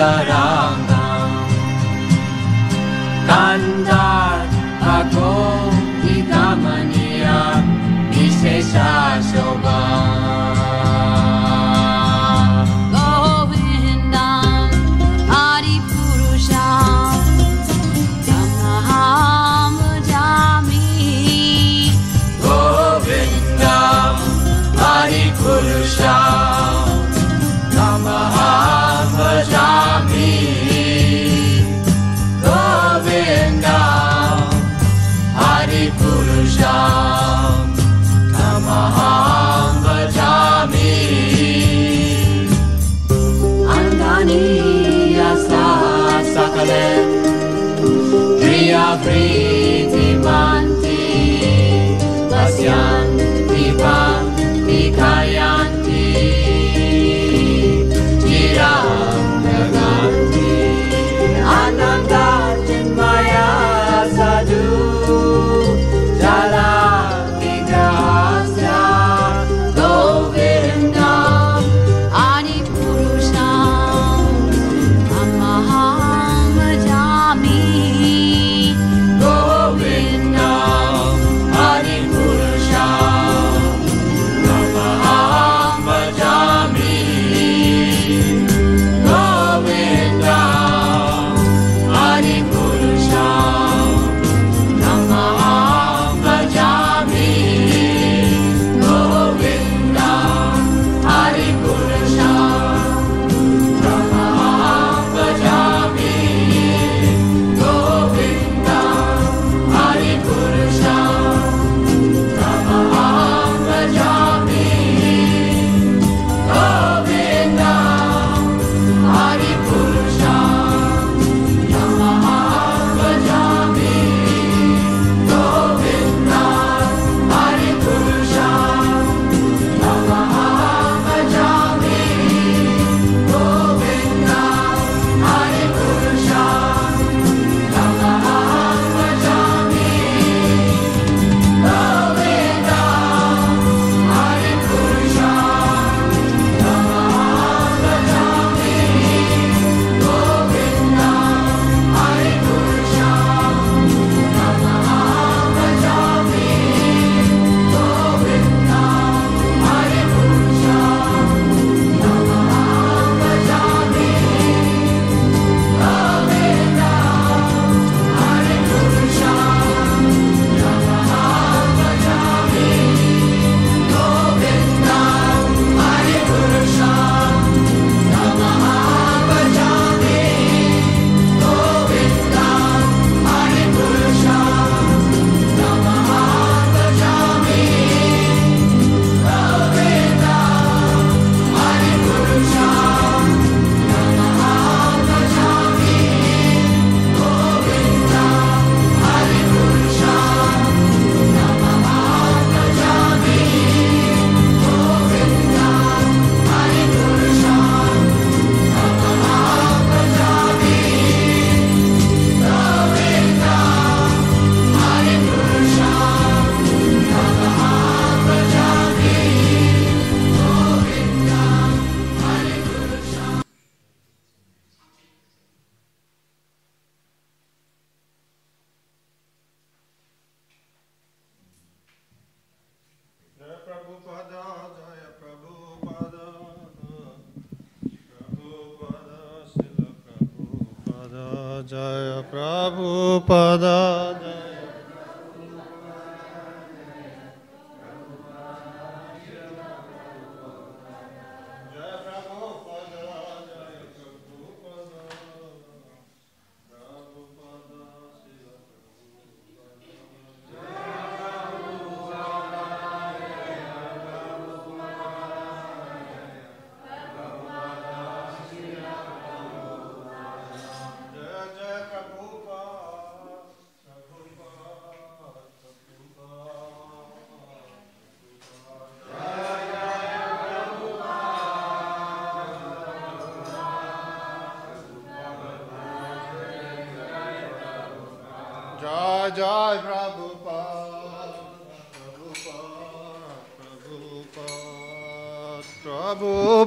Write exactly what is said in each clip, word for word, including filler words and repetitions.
Radharangan Kandarvago Hitamaniya Visheshasobha Govindam Adipurusham Tamaham Vajami Govindam Adipurusham Tamaham Vajami Purusham Tamaham Vajami Andani Yasa Sakale Kriya Priti Manti Pasyanti Bhakti Kayanti Chiram Naganti Ananda Chinmaya Sadhu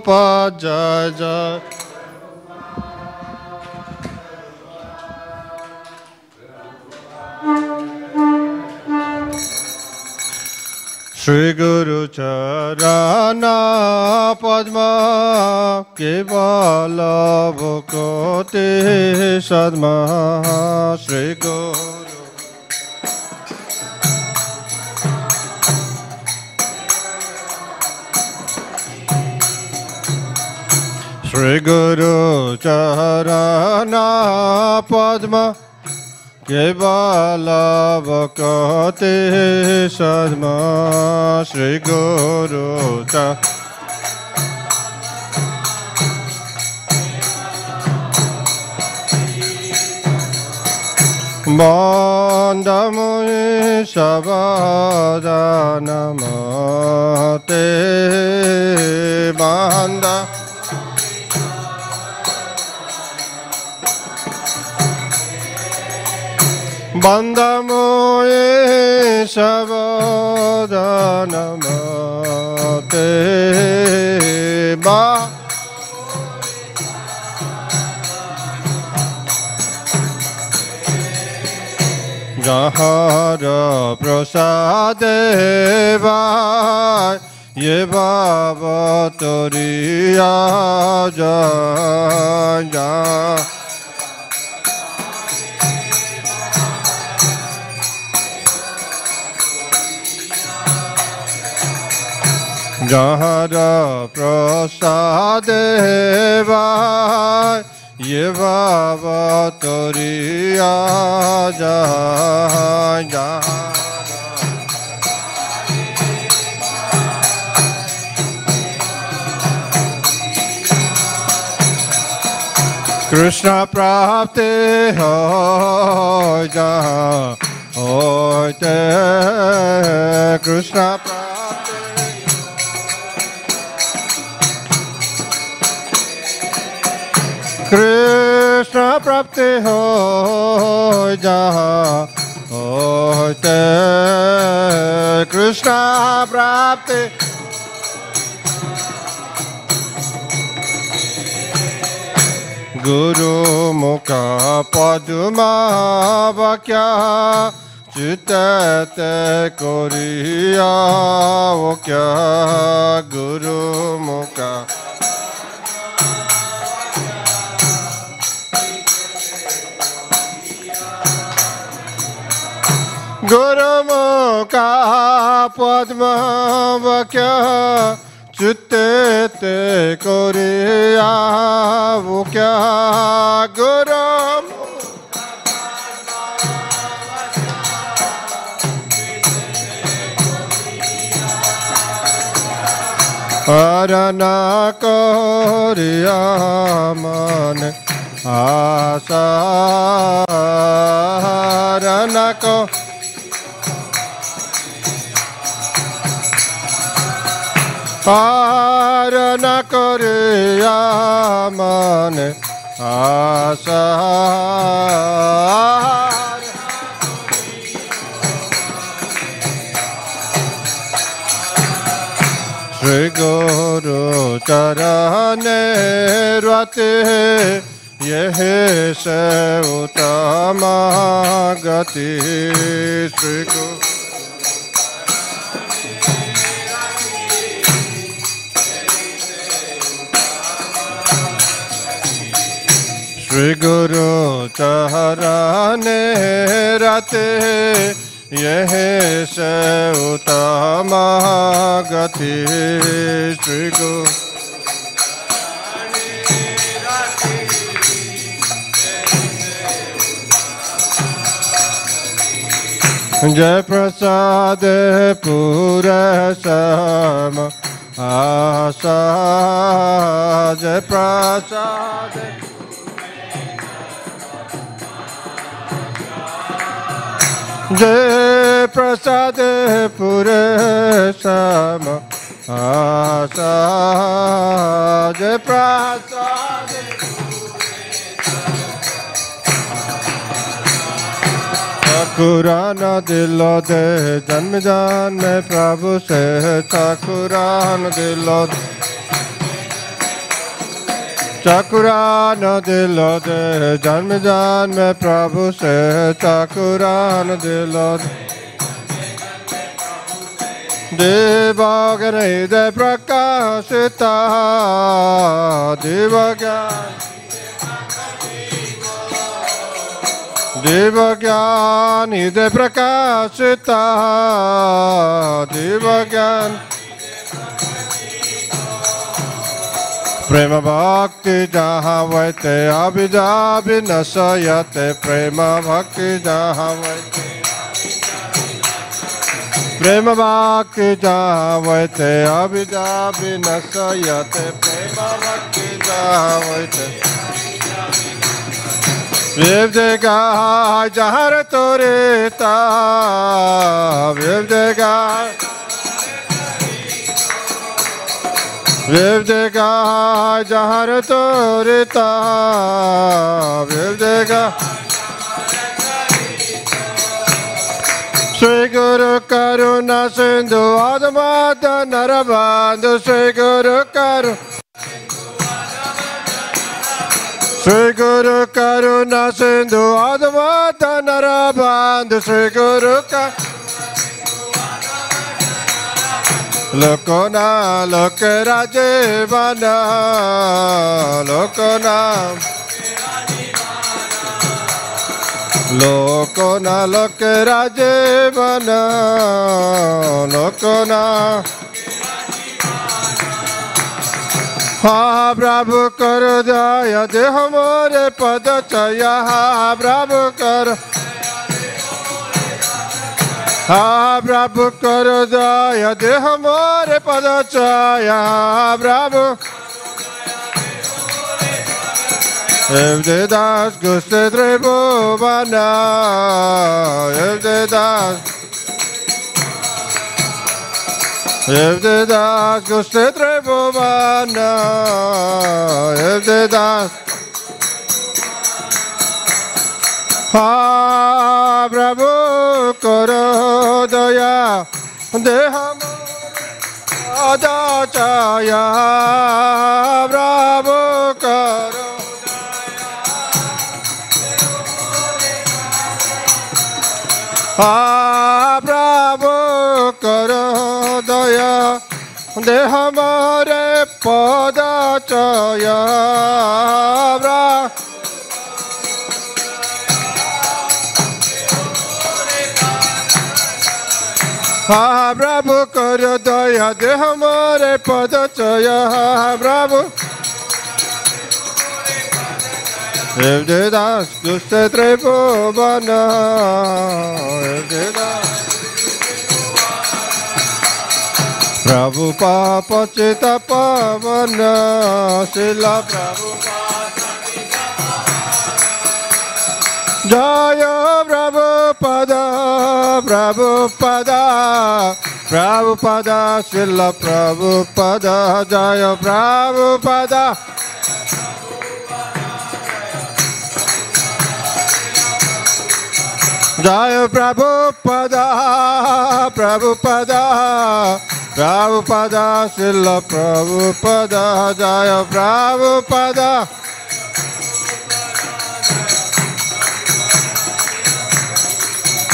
Prabhupada, Jai Jai Sri Guru Charana Padma Kevala Bhakti Sadma Sri Guru Sri Guru Charana Padma Kevala Bhakti Sadma Sri Guru Charana Bandamuni Savadanamate Banda Bandamoye Savadanamate Ba Jahara Prasadeva Yeva Vatoriya Jaya Jahara prasadeva yeva vatoriya jaya Krishna prapte ho jaha hoite Krishna prapte Krishna prapti ho jaha hoite Krishna prapti Guru mukha padma vakya chitate koriya vakya Guru mukha Guru mukha padma vakya chitte te koriya vakya Guru mukha padma vakya arana koriya mane asa arana ko Arana Korea Mane Asa Sri Guru Charane Rati Yehe Se Utama Gati Sri Guru Sri Guru Charane Rati Yehe Se Utama Gati Sri Guru Charane Rati Yehe Se Utama Gati Jai Prasade Purasama Asa Jai Prasade Jai Prasade Purasama Asa Jai Prasade Purasama Kurana Dilo De Janm Jaan Mein Prabhu Se Chakurana Dilo Chakurana dilo de janm jaan mein Prabhu se Chakurana dilo de Deva Gareda Prakashita Deva Gyani Deva Gyani De Prakashita Deva Gyani Prema Bhakti Jahavate Abhida Vinasayate Prema Bhakti Jahavate Prema Bhakti Jahavate Abhida Vinasayate Prema Bhakti Jahavate Vivdega Jaharatorita Vivdega Vivdega Jaharatorita Vivdega Sri Guru Karuna Sindhu Adamada Narabandhu Sri Guru Karuna Sri Guru Karuna Sindhu Adamada Narabandhu Sri Guru Karuna Lokona Lokera Jivana Lokona Lokona Lokera Jivana Lokona Ha Prabhu Kar Jaya De Hamare Padachaya Ha Prabhu Kar Ha Prabhu Karo Jaya De Hamare Padachaya Prabhu Evde Das Guste Tribhuvana Evde Das Evde Das Guste Tribhuvana Evde Das Ha Prabhu Karo Jaya De Hamare Padachaya Prabhu Karo Jaya Ha Prabhu Karo Jaya De Hamare Padachaya Prabhu Ha Prabhu Karo Jaya De Hamare Padachaya Ha Prabhu Evde Das Guste Tribhuvana Evde Das Prabhu Papa Chita Pavana Sila Prabhupada Jaya Prabhupada, Prabhupada, Prabhupada, Srila Prabhupada, Jaya Prabhupada. Jaya Prabhupada, Prabhupada, Prabhupada, Srila Prabhupada, Jaya Prabhupada.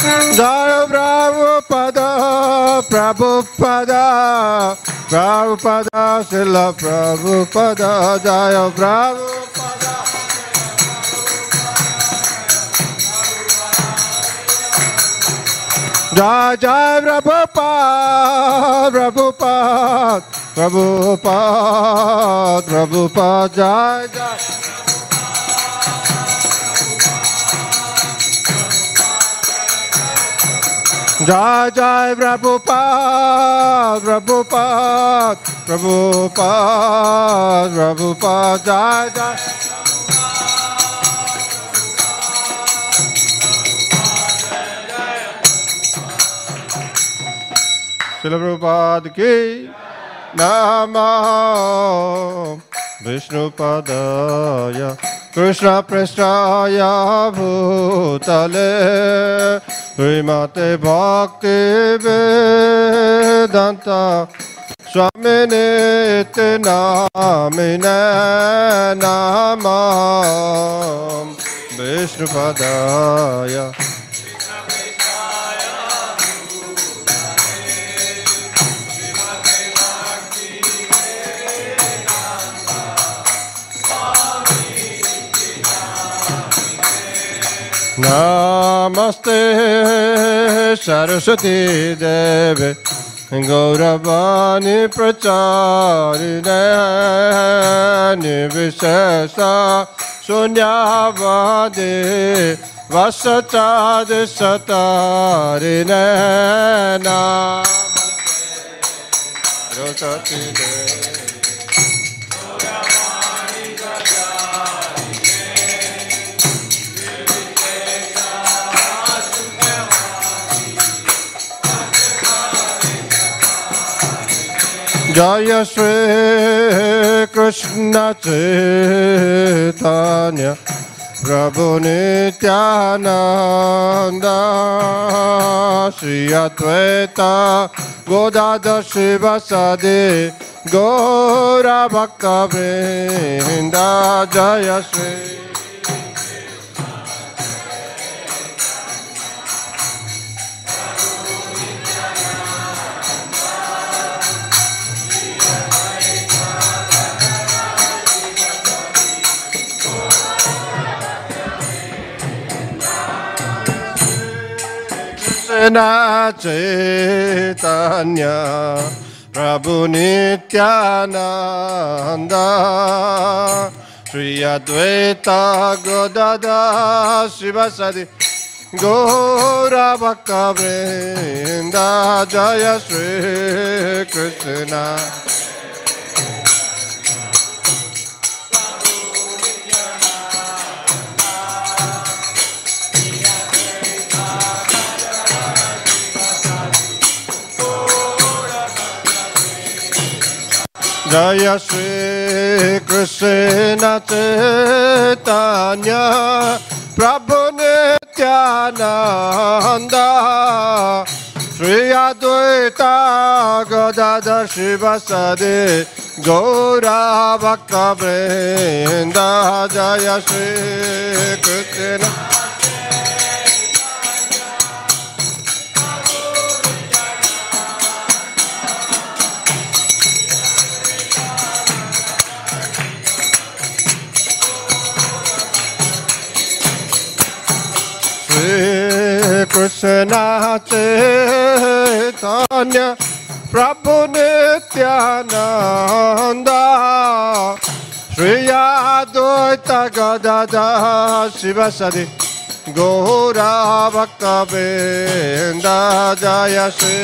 Jaya Prabhupada, Prabhupada, Prabhupada, Srila Prabhupada, Jaya Prabhupada. Jaya Jaya Prabhupada, Prabhupada, Prabhupada, Prabhupada, Jaya Jaya. Jai Jai Prabhupada, Prabhupada, Prabhupada, Prabhupada, Jai Jai. Srila Prabhupada ki Namaha Vishnu Padaya Krishna Prasthaya Bhutale Srimate Bhaktivedanta Swamine Te Namine Namam Vishnu Padaya Namaste Saraswati Devi Gauravani Pracharine Nivishesa Sunyavadi Vasachadi Satarine Namaste Saraswati Devi Jaya Shri Krishna Chaitanya Prabhu Nityananda Shri Advaita Godada Shiva Sade Gauravaka Vrinda Jaya Shri Krishna Chaitanya Prabhu Nityananda Shri Advaita Godada Shiva Sadi Gauravaka Vrinda Jaya Shri Krishna Jaya Shri Krishna Chaitanya Prabhu Nityananda Shri Advaita Gadadhar Shiva Sade Gauravaka Vrinda Jaya Shri Krishna Krishna Chaitanya Prabhu Nityananda Shri Advaita Gadadhar Shiva Sadi Gauravaka Vrinda Jaya Shri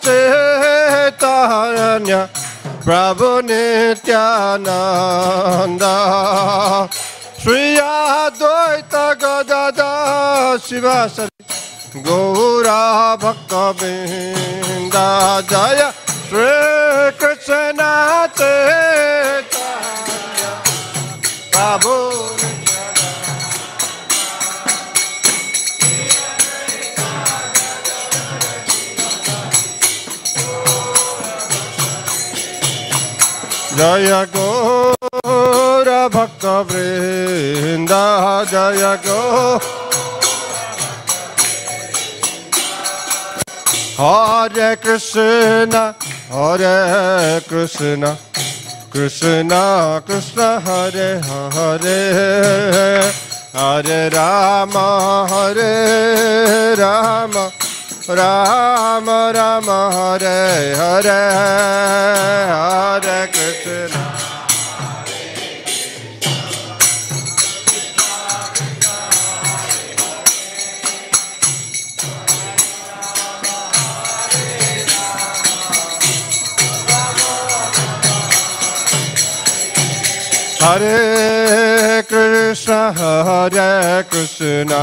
Chaitanya Prabhu Nityananda Shri Advaita Gadadhar Shiva Sadi Gauravaka Vrinda Jaya Shri Krishna Chaitanya Prabhu Jaya Gauravaka Vrinda Jaya Gauravaka Hare Krishna Hare Krishna Krishna Krishna Hare Hare Hare Rama Hare Rama Rama Rama Hare Hare Hare Krishna Hare Krishna Hare Krishna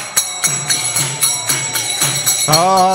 Hare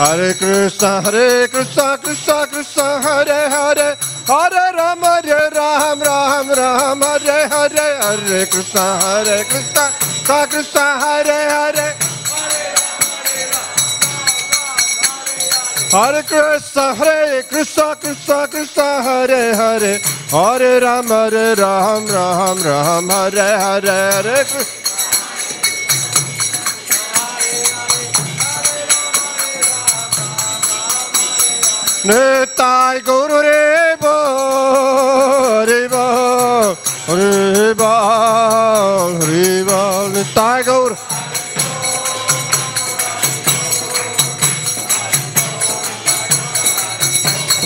Hare Krishna, Hare Krishna, Krishna Krishna, Hare Hare, Hare Ram, Hare Ram, Ram Ram, Hare Hare, Hare Krishna, Hare Krishna, Krishna Krishna, Hare Hare, Hare Krishna, Hare Krishna, Krishna Krishna, Hare Hare, Hare Ram, Hare Ram, Ram Ram, Hare Hare, Hare Krishna. Nitai Guru Reba, Reba, Reba, Reba, Nitai Guru.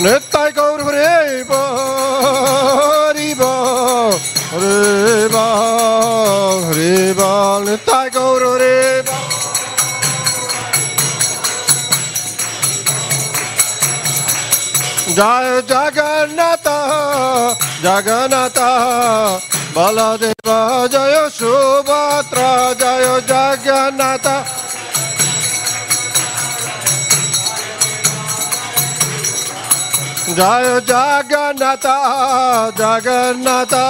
Nitai Guru Reba, Reba, Reba, Reba, Nitai Guru Reba. Jaya Jagannatha, Jagannatha, Baladeva, Jaya Subhatra, Jaya Jagannatha. Jaya Jagannatha, Jagannatha,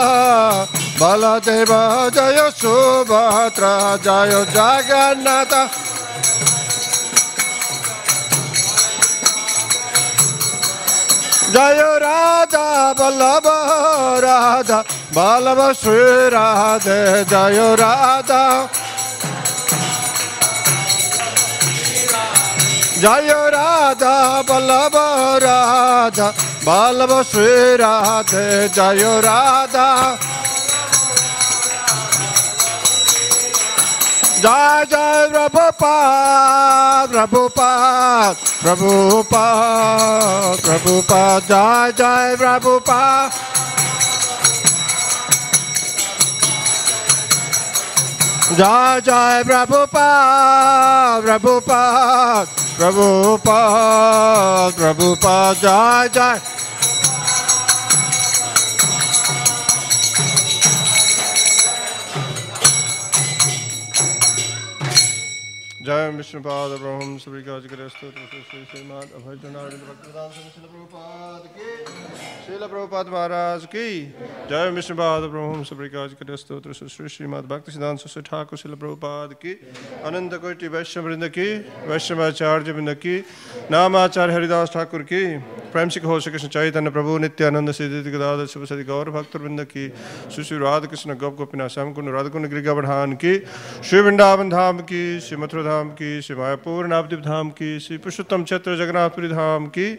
Baladeva, Jaya Subhatra, Jaya Jagannatha. Jaya Radha Balaba Radha Balaba Sri Radha Jaya Radha Jaya Radha Balaba Radha Balaba Sri Radha Jaya Radha Jai Jai Prabhupada, Prabhupada, Prabhupada, Prabhupada, Jai Jai Prabhupada. Jai Jai Prabhupada, Prabhupada, Prabhupada, Prabhupada, Jai Jai. Jai Mishra Pada Braham Sri Gaji Grihastha ashram Sri Mad Abhajanara Bhaktivedanta Srila Prabhupada Ki Srila Prabhupada Maharaj Ki Jai Mishra Pada Braham Sri Gaji Grihastha ashram Sri Mad Bhaktivedanta Sri Thakur Srila Prabhupada Ki Ananda Koti Vaishnavrinda Ki Vaishnavacharya Vrinda Ki Namacharya Haridas Thakur Ki Prem Sikh Ho Sri Krishna Chaitanya Prabhu Nityananda Siddhiti Godada Sivasati Gaur Bhaktar Vrinda Ki Sushri Radha Krishna Gop Gopina Sam Kun Radha Kun Griga Vardhan Ki Shri Vrindavan Dham Ki Shri Mathura Dham Ki, Shri Mayapur Navadvip Dham Ki, Shri Purushottam Kshetra Jagannath Puri Dham Ki,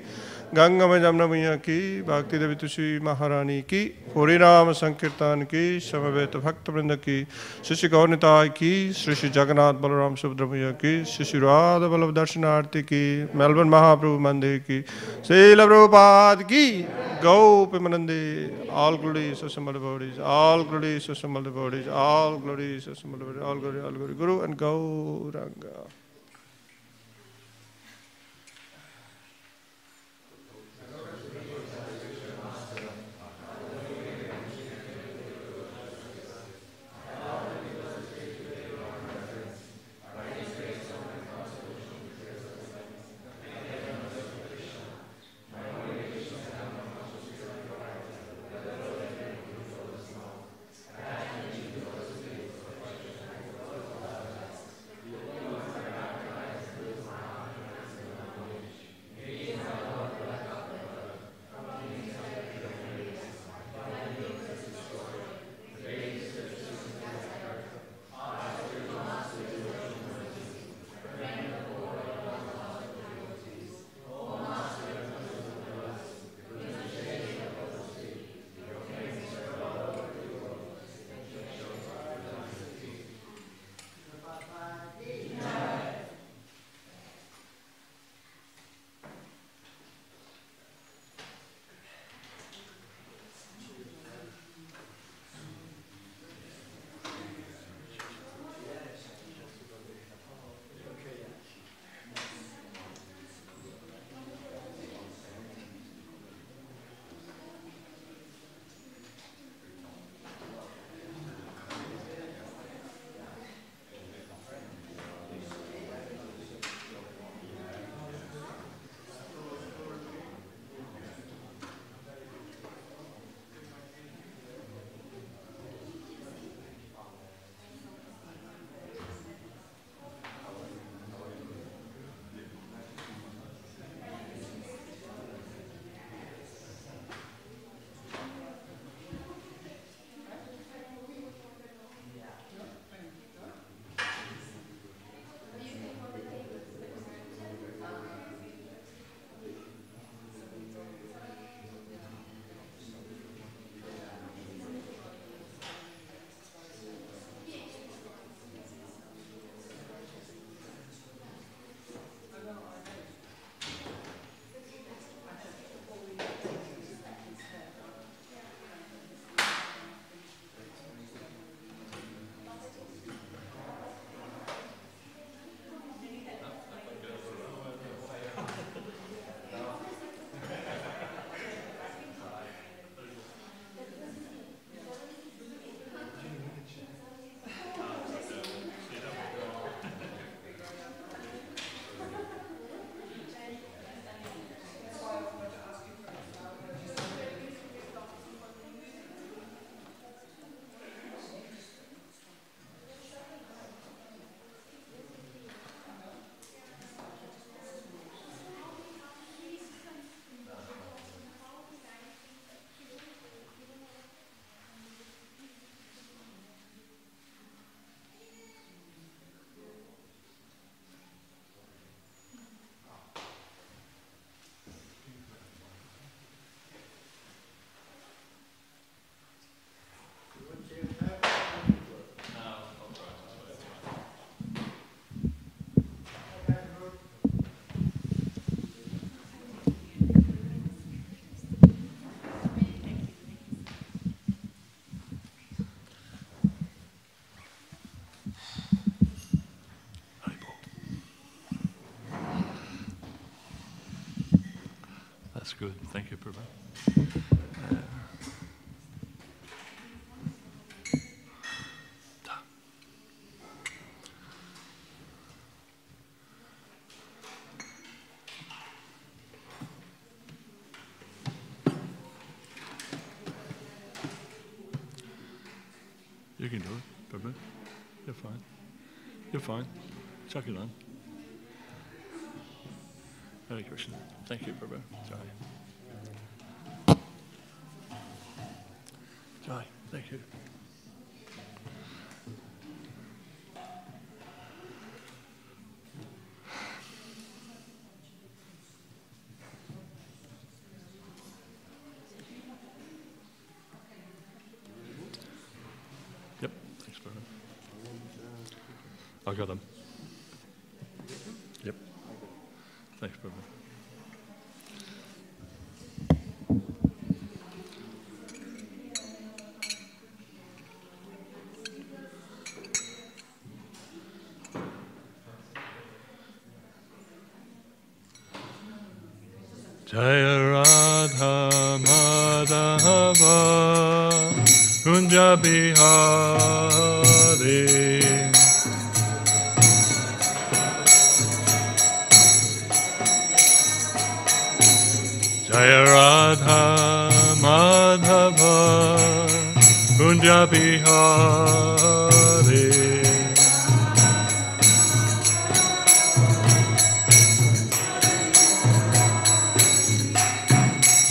Ganga Mai Jamuna Maiya Ki, Bhakti Devi Tulsi Maharani Ki, Hari Naam Sankirtan Ki, Samaveta Bhakta Vrinda Ki, Shri Shri Gaur Nitai Ki, Shri Shri Jagannath Balaram Subhadra Maiya Ki, Shri Shri Radha Vallabh Darshanarthi Ki, Melbourne Mahaprabhu Mandir Ki, Srila Prabhupada Ki, Gaupimanandi, all glories of Samala devotees, all glories of Samala devotees, all glories of Samala devotees, all glory, all glory, Guru and Gauranga. That's good. Thank you, Prabhu. Uh, You can do it, Prabhu. You're fine. You're fine. Chuck it on. Hare Krishna. Thank you, Prabhu. Jai. Jai. Thank you. Yep. Thanks, Prabhu. I got him. Thanks, Prabhu. Jaya Radha Madhava Kunja Bihari Jaya Radha Madhava Kunja Bihari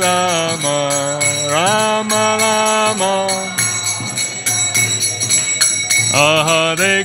Rama, Rama Rama. Hare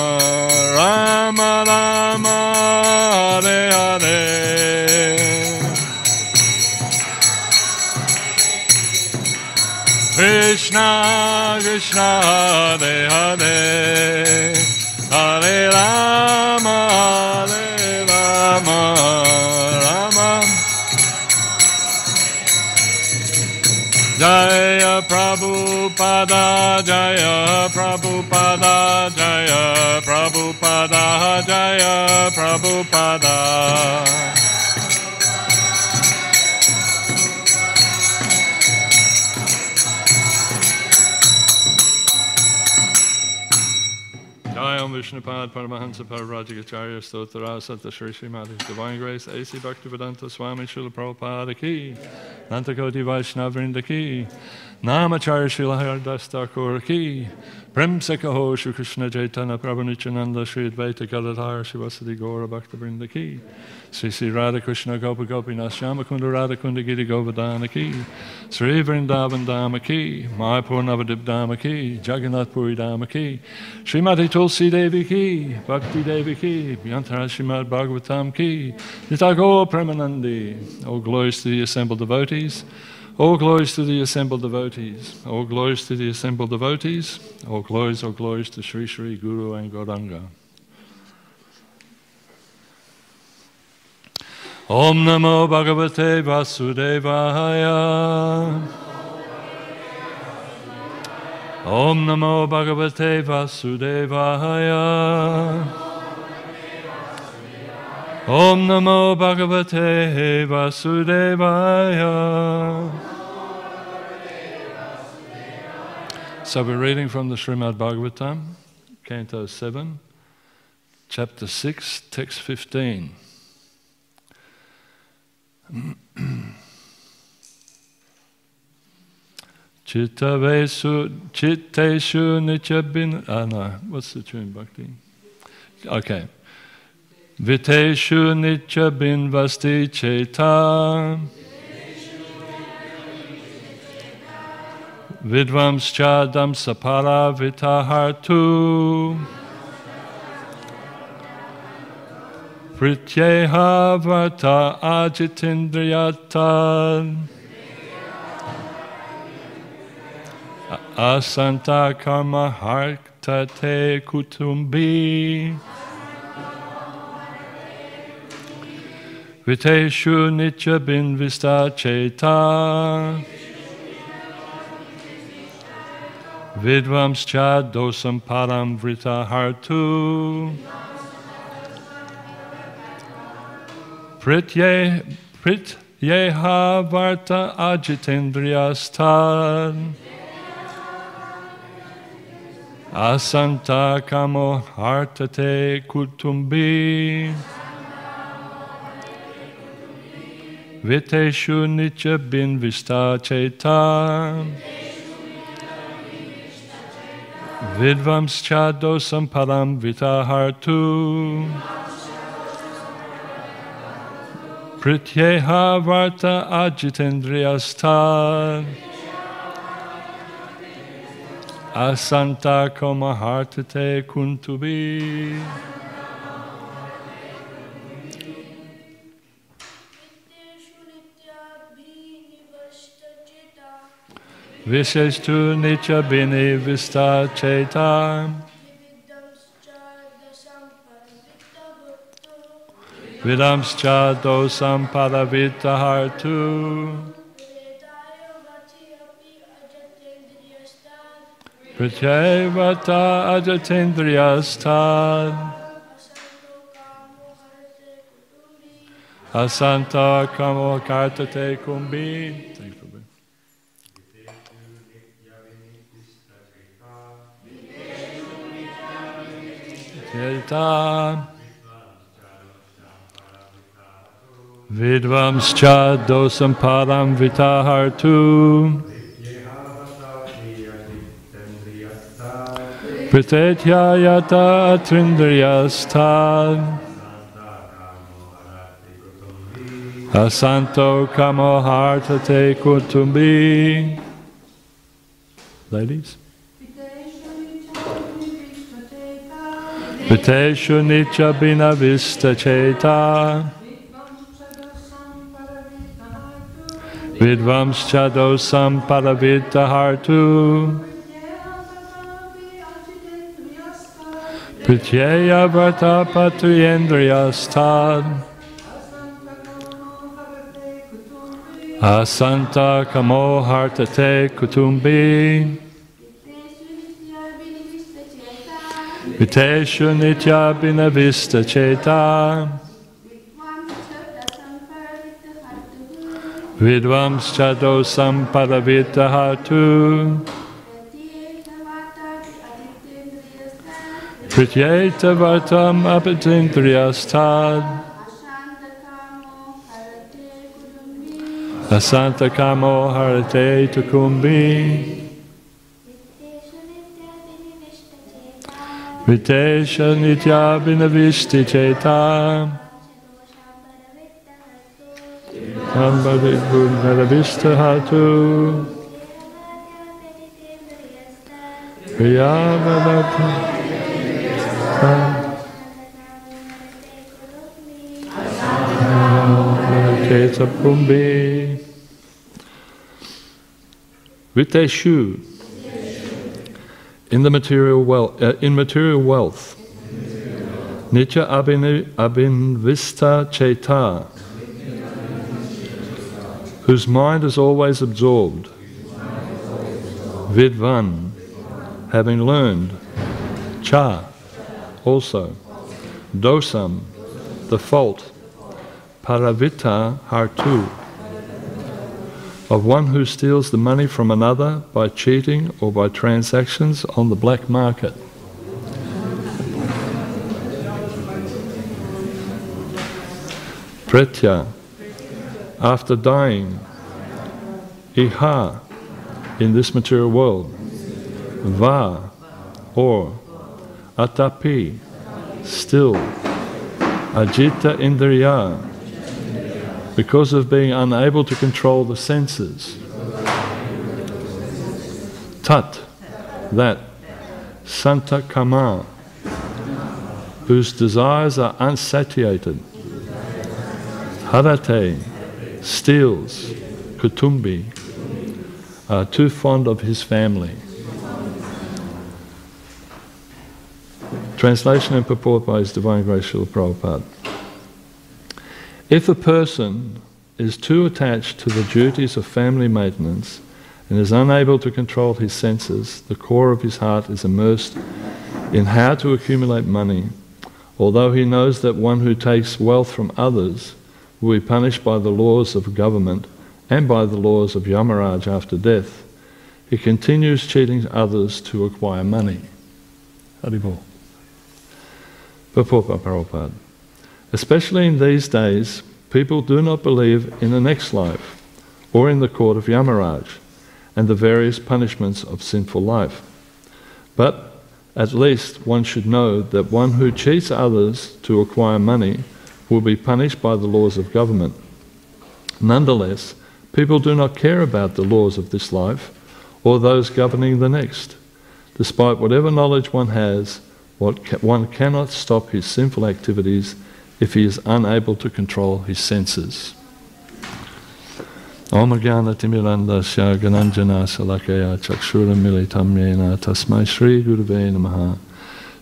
Rama Rama, Hare Hare. Krishna, Krishna, Hare Hare. Hare Rama, Hare Rama, Rama. Jaya Prabhupada, Jaya Prabhupada, Jaya Prabhupada, Jaya Prabhupada. Vishnupad Paramahansa Pararajagacharya Stotarasa Sri Srimati Divine Grace A C Bhaktivedanta Swami Srila Prabhupada Ki Nantakoti Vaishnavrinda Ki Namacharya Srila Haridas Thakur Ki Premsekaho Sri Krishna Chaitanya Prabhu Nityananda Sri Advaita Gadadhara Sri Vasadi Gaura Bhaktivrinda Ki Sri Sri Radha Krishna Gopa Gopinath Shyamakunda Radha Kunda Giri Govardhana Ki Sri Vrindavan Dhama Ki Mayapur Navadip Dhama Ki Jagannath Puri Dhama Ki Srimati Tulsi Devi Ki Bhakti Devi Ki Vyantara Srimad Bhagavatam Ki Nitagore Premanandi. All glories to the assembled devotees. All glories to the assembled devotees. All glories to the assembled devotees. All glories, all glories to Sri Sri Guru and Gauranga. Om Namo Bhagavate Vasudevaya. Om Namo Bhagavate Vasudevaya. Om Namo Bhagavate Vasudevaya. So we're reading from the Srimad Bhagavatam, Canto seven, Chapter six, Text fifteen. Chittavesu chitteshu nichabin. Ah no, what's the tune, Bhakti? Okay. Viteshu nichabin vasti cheta. Vidvams chadam sapara vitahartu. Prityeha varta ajitindriyata asanta karma harta te kutumbi viteshu nichabin vista cheta vidvams cha dosam param vrita hartu. Pritye Prityeha Varta Ajitendriyasthan Asanta Kamo Hartate Kutumbi Viteshu Nichabin Vista Cheta Vidvams Chado Samparam Vita Hartu Prityeha Varta Ajitendriyasthan Asanta Koma Hartate Kuntubi. Visheshtu Nichabini Vista Cheta Vidamscha dosam padavittahartu Pratyevata ajatendriyastad Asanta kamo kartate kumbi. Thanks, Prabhu. Yeta Vidvamscha dosam padam vitahartu Pritetya yata trindriyastad Asanto kamo hartate kutumbi. Ladies. Viteshu nicha bina vista cheta. Vidvams chadosam paravita hartu. Prityeya vrata patriyendriyastad. Asanta kamo hartate kutumbi Viteshu nitya binavista cheta Vidvams chadosam paravita hartu Prityeta vartam apatindriyastad Asanta kamo harate tukumbi Vitesha nitya binavishti cheta Ambavigun haravishta hatu Priyavavata Kumbi. Viteshu. In the material wealth, uh, in material wealth. Nitya abhinvista cheta, whose mind is always absorbed. Vidvan, having learned. Cha, also. Dosam, the fault. Paravita hartu, of one who steals the money from another by cheating or by transactions on the black market. Pretya, after dying. Iha, in this material world. Va, or. Atapi, still. Ajita indriya, because of being unable to control the senses. Tat, that. Santa kama, whose desires are unsatiated. Harate, steals. Kutumbi, are too fond of his family. Translation and purport by His Divine Grace Srila Prabhupada. If a person is too attached to the duties of family maintenance and is unable to control his senses, the core of his heart is immersed in how to accumulate money, although he knows that one who takes wealth from others will be punished by the laws of government and by the laws of Yamaraj after death. He continues cheating others to acquire money. Haribol. Purport by Prabhupada. Especially in these days, people do not believe in the next life or in the court of Yamaraj and the various punishments of sinful life. But at least one should know that one who cheats others to acquire money will be punished by the laws of government. Nonetheless, people do not care about the laws of this life or those governing the next. Despite whatever knowledge one has, one cannot stop his sinful activities if he is unable to control his senses. Om Jnana Timirandasya Gananjana Salakaya Chakshura Militam Yena Tasmai Shri Gurave Namaha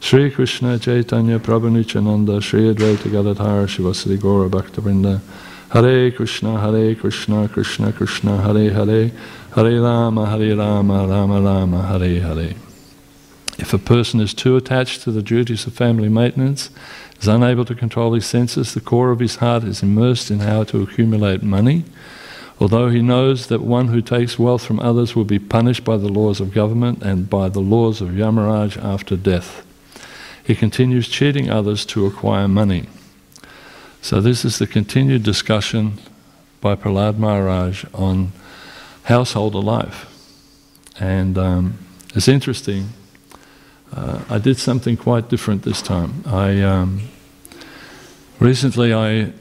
Sri Krishna Chaitanya Prabhu Nityananda Sri Advaita Gadadhara Shivasri Gaura Bhaktavrinda Hare Krishna Hare Krishna Krishna Krishna Hare Hare Hare Rama Hare Rama Rama Rama Hare Hare. If a person is too attached to the duties of family maintenance, is unable to control his senses, the core of his heart is immersed in how to accumulate money. Although he knows that one who takes wealth from others will be punished by the laws of government and by the laws of Yamaraj after death, he continues cheating others to acquire money. So this is the continued discussion by Prahlad Maharaj on householder life. And um, it's interesting, uh, I did something quite different this time. I um, recently I,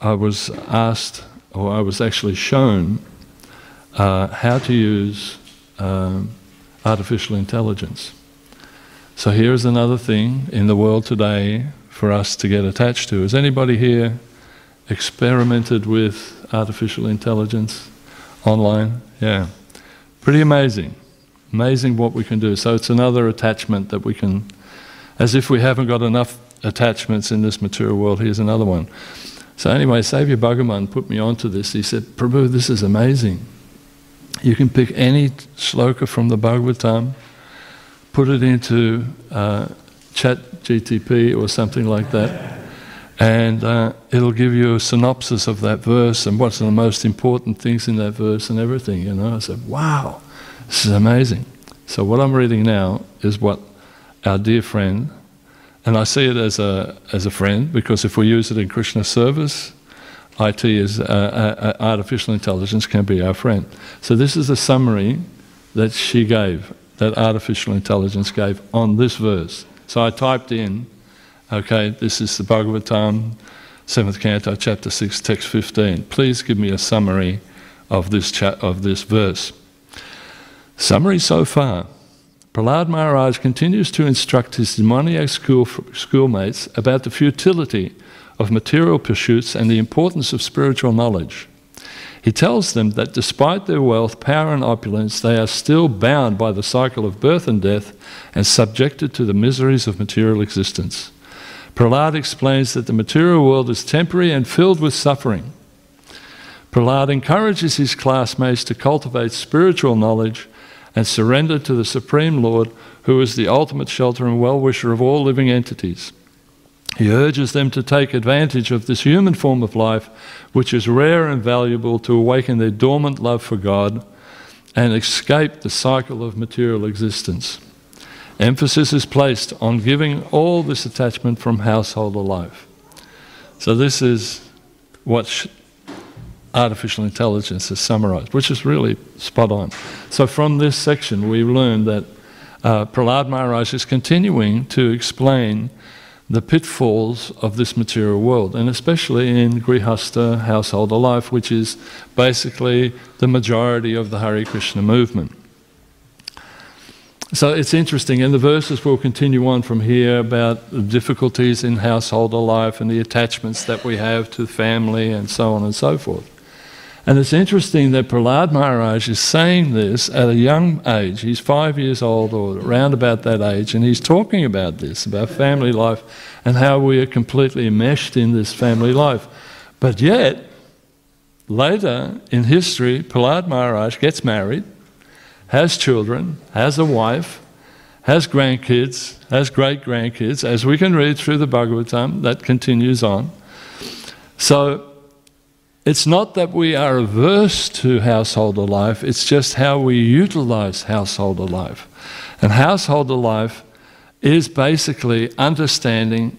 I was asked, or I was actually shown uh, how to use um, artificial intelligence. So here's another thing in the world today for us to get attached to. Has anybody here experimented with artificial intelligence online? Yeah. Pretty amazing. Amazing what we can do. So it's another attachment that we can, as if we haven't got enough attachments in this material world, here's another one. So anyway, Saviour Bhagavan put me onto this. He said, Prabhu, this is amazing. You can pick any shloka from the Bhagavatam, put it into uh, Chat G T P or something like that, and uh, it'll give you a synopsis of that verse and what's the most important things in that verse and everything, you know. I said, wow, this is amazing. So what I'm reading now is what our dear friend, and I see it as a, as a friend, because if we use it in Krishna service, I T is, uh, uh, artificial intelligence can be our friend. So this is a summary that she gave, that artificial intelligence gave on this verse. So I typed in, okay, this is the Bhagavatam, seventh Canto, Chapter six, Text fifteen. Please give me a summary of this, cha of this verse. Summary so far. Prahlad Maharaj continues to instruct his demoniac school schoolmates about the futility of material pursuits and the importance of spiritual knowledge. He tells them that despite their wealth, power and opulence, they are still bound by the cycle of birth and death and subjected to the miseries of material existence. Prahlad explains that the material world is temporary and filled with suffering. Prahlad encourages his classmates to cultivate spiritual knowledge and surrender to the Supreme Lord, who is the ultimate shelter and well-wisher of all living entities. He urges them to take advantage of this human form of life, which is rare and valuable, to awaken their dormant love for God and escape the cycle of material existence. Emphasis is placed on giving all this attachment from householder life. So this is what sh artificial intelligence has summarized, which is really spot on. So from this section we learned that uh, Prahlad Maharaj is continuing to explain the pitfalls of this material world, and especially in Grihastha householder life, which is basically the majority of the Hare Krishna movement. So it's interesting, and the verses will continue on from here about the difficulties in householder life and the attachments that we have to family and so on and so forth. And it's interesting that Prahlad Maharaj is saying this at a young age. He's five years old or around about that age, and he's talking about this, about family life and how we are completely enmeshed in this family life. But yet, later in history, Prahlad Maharaj gets married, has children, has a wife, has grandkids, has great-grandkids, as we can read through the Bhagavatam, that continues on. So it's not that we are averse to householder life, it's just how we utilize householder life. And householder life is basically understanding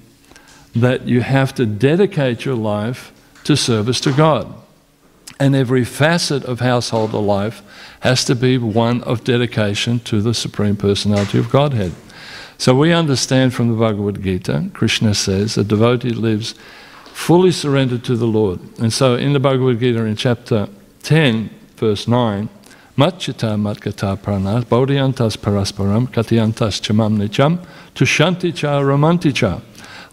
that you have to dedicate your life to service to God. And every facet of householder life has to be one of dedication to the Supreme Personality of Godhead. So we understand from the Bhagavad Gita, Krishna says, a devotee lives fully surrendered to the Lord. And so in the Bhagavad Gita in chapter ten, verse nine, Matchita matgata pranas, bodhyantas parasparam, katyantas chamam nicham, tushanticha ramanticha.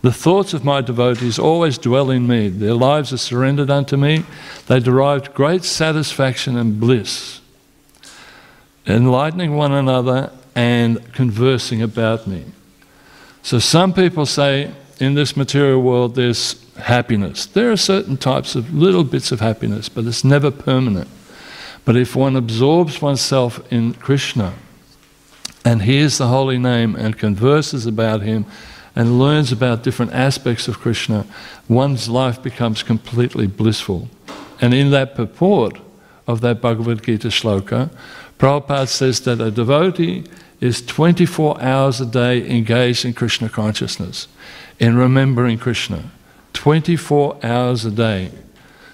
The thoughts of my devotees always dwell in me. Their lives are surrendered unto me. They derived great satisfaction and bliss, enlightening one another and conversing about me. So some people say in this material world there's happiness. There are certain types of little bits of happiness, but it's never permanent. But if one absorbs oneself in Krishna and hears the holy name and converses about him and learns about different aspects of Krishna, one's life becomes completely blissful. And in that purport of that Bhagavad Gita shloka, Prabhupada says that a devotee is twenty-four hours a day engaged in Krishna consciousness, in remembering Krishna, twenty-four hours a day.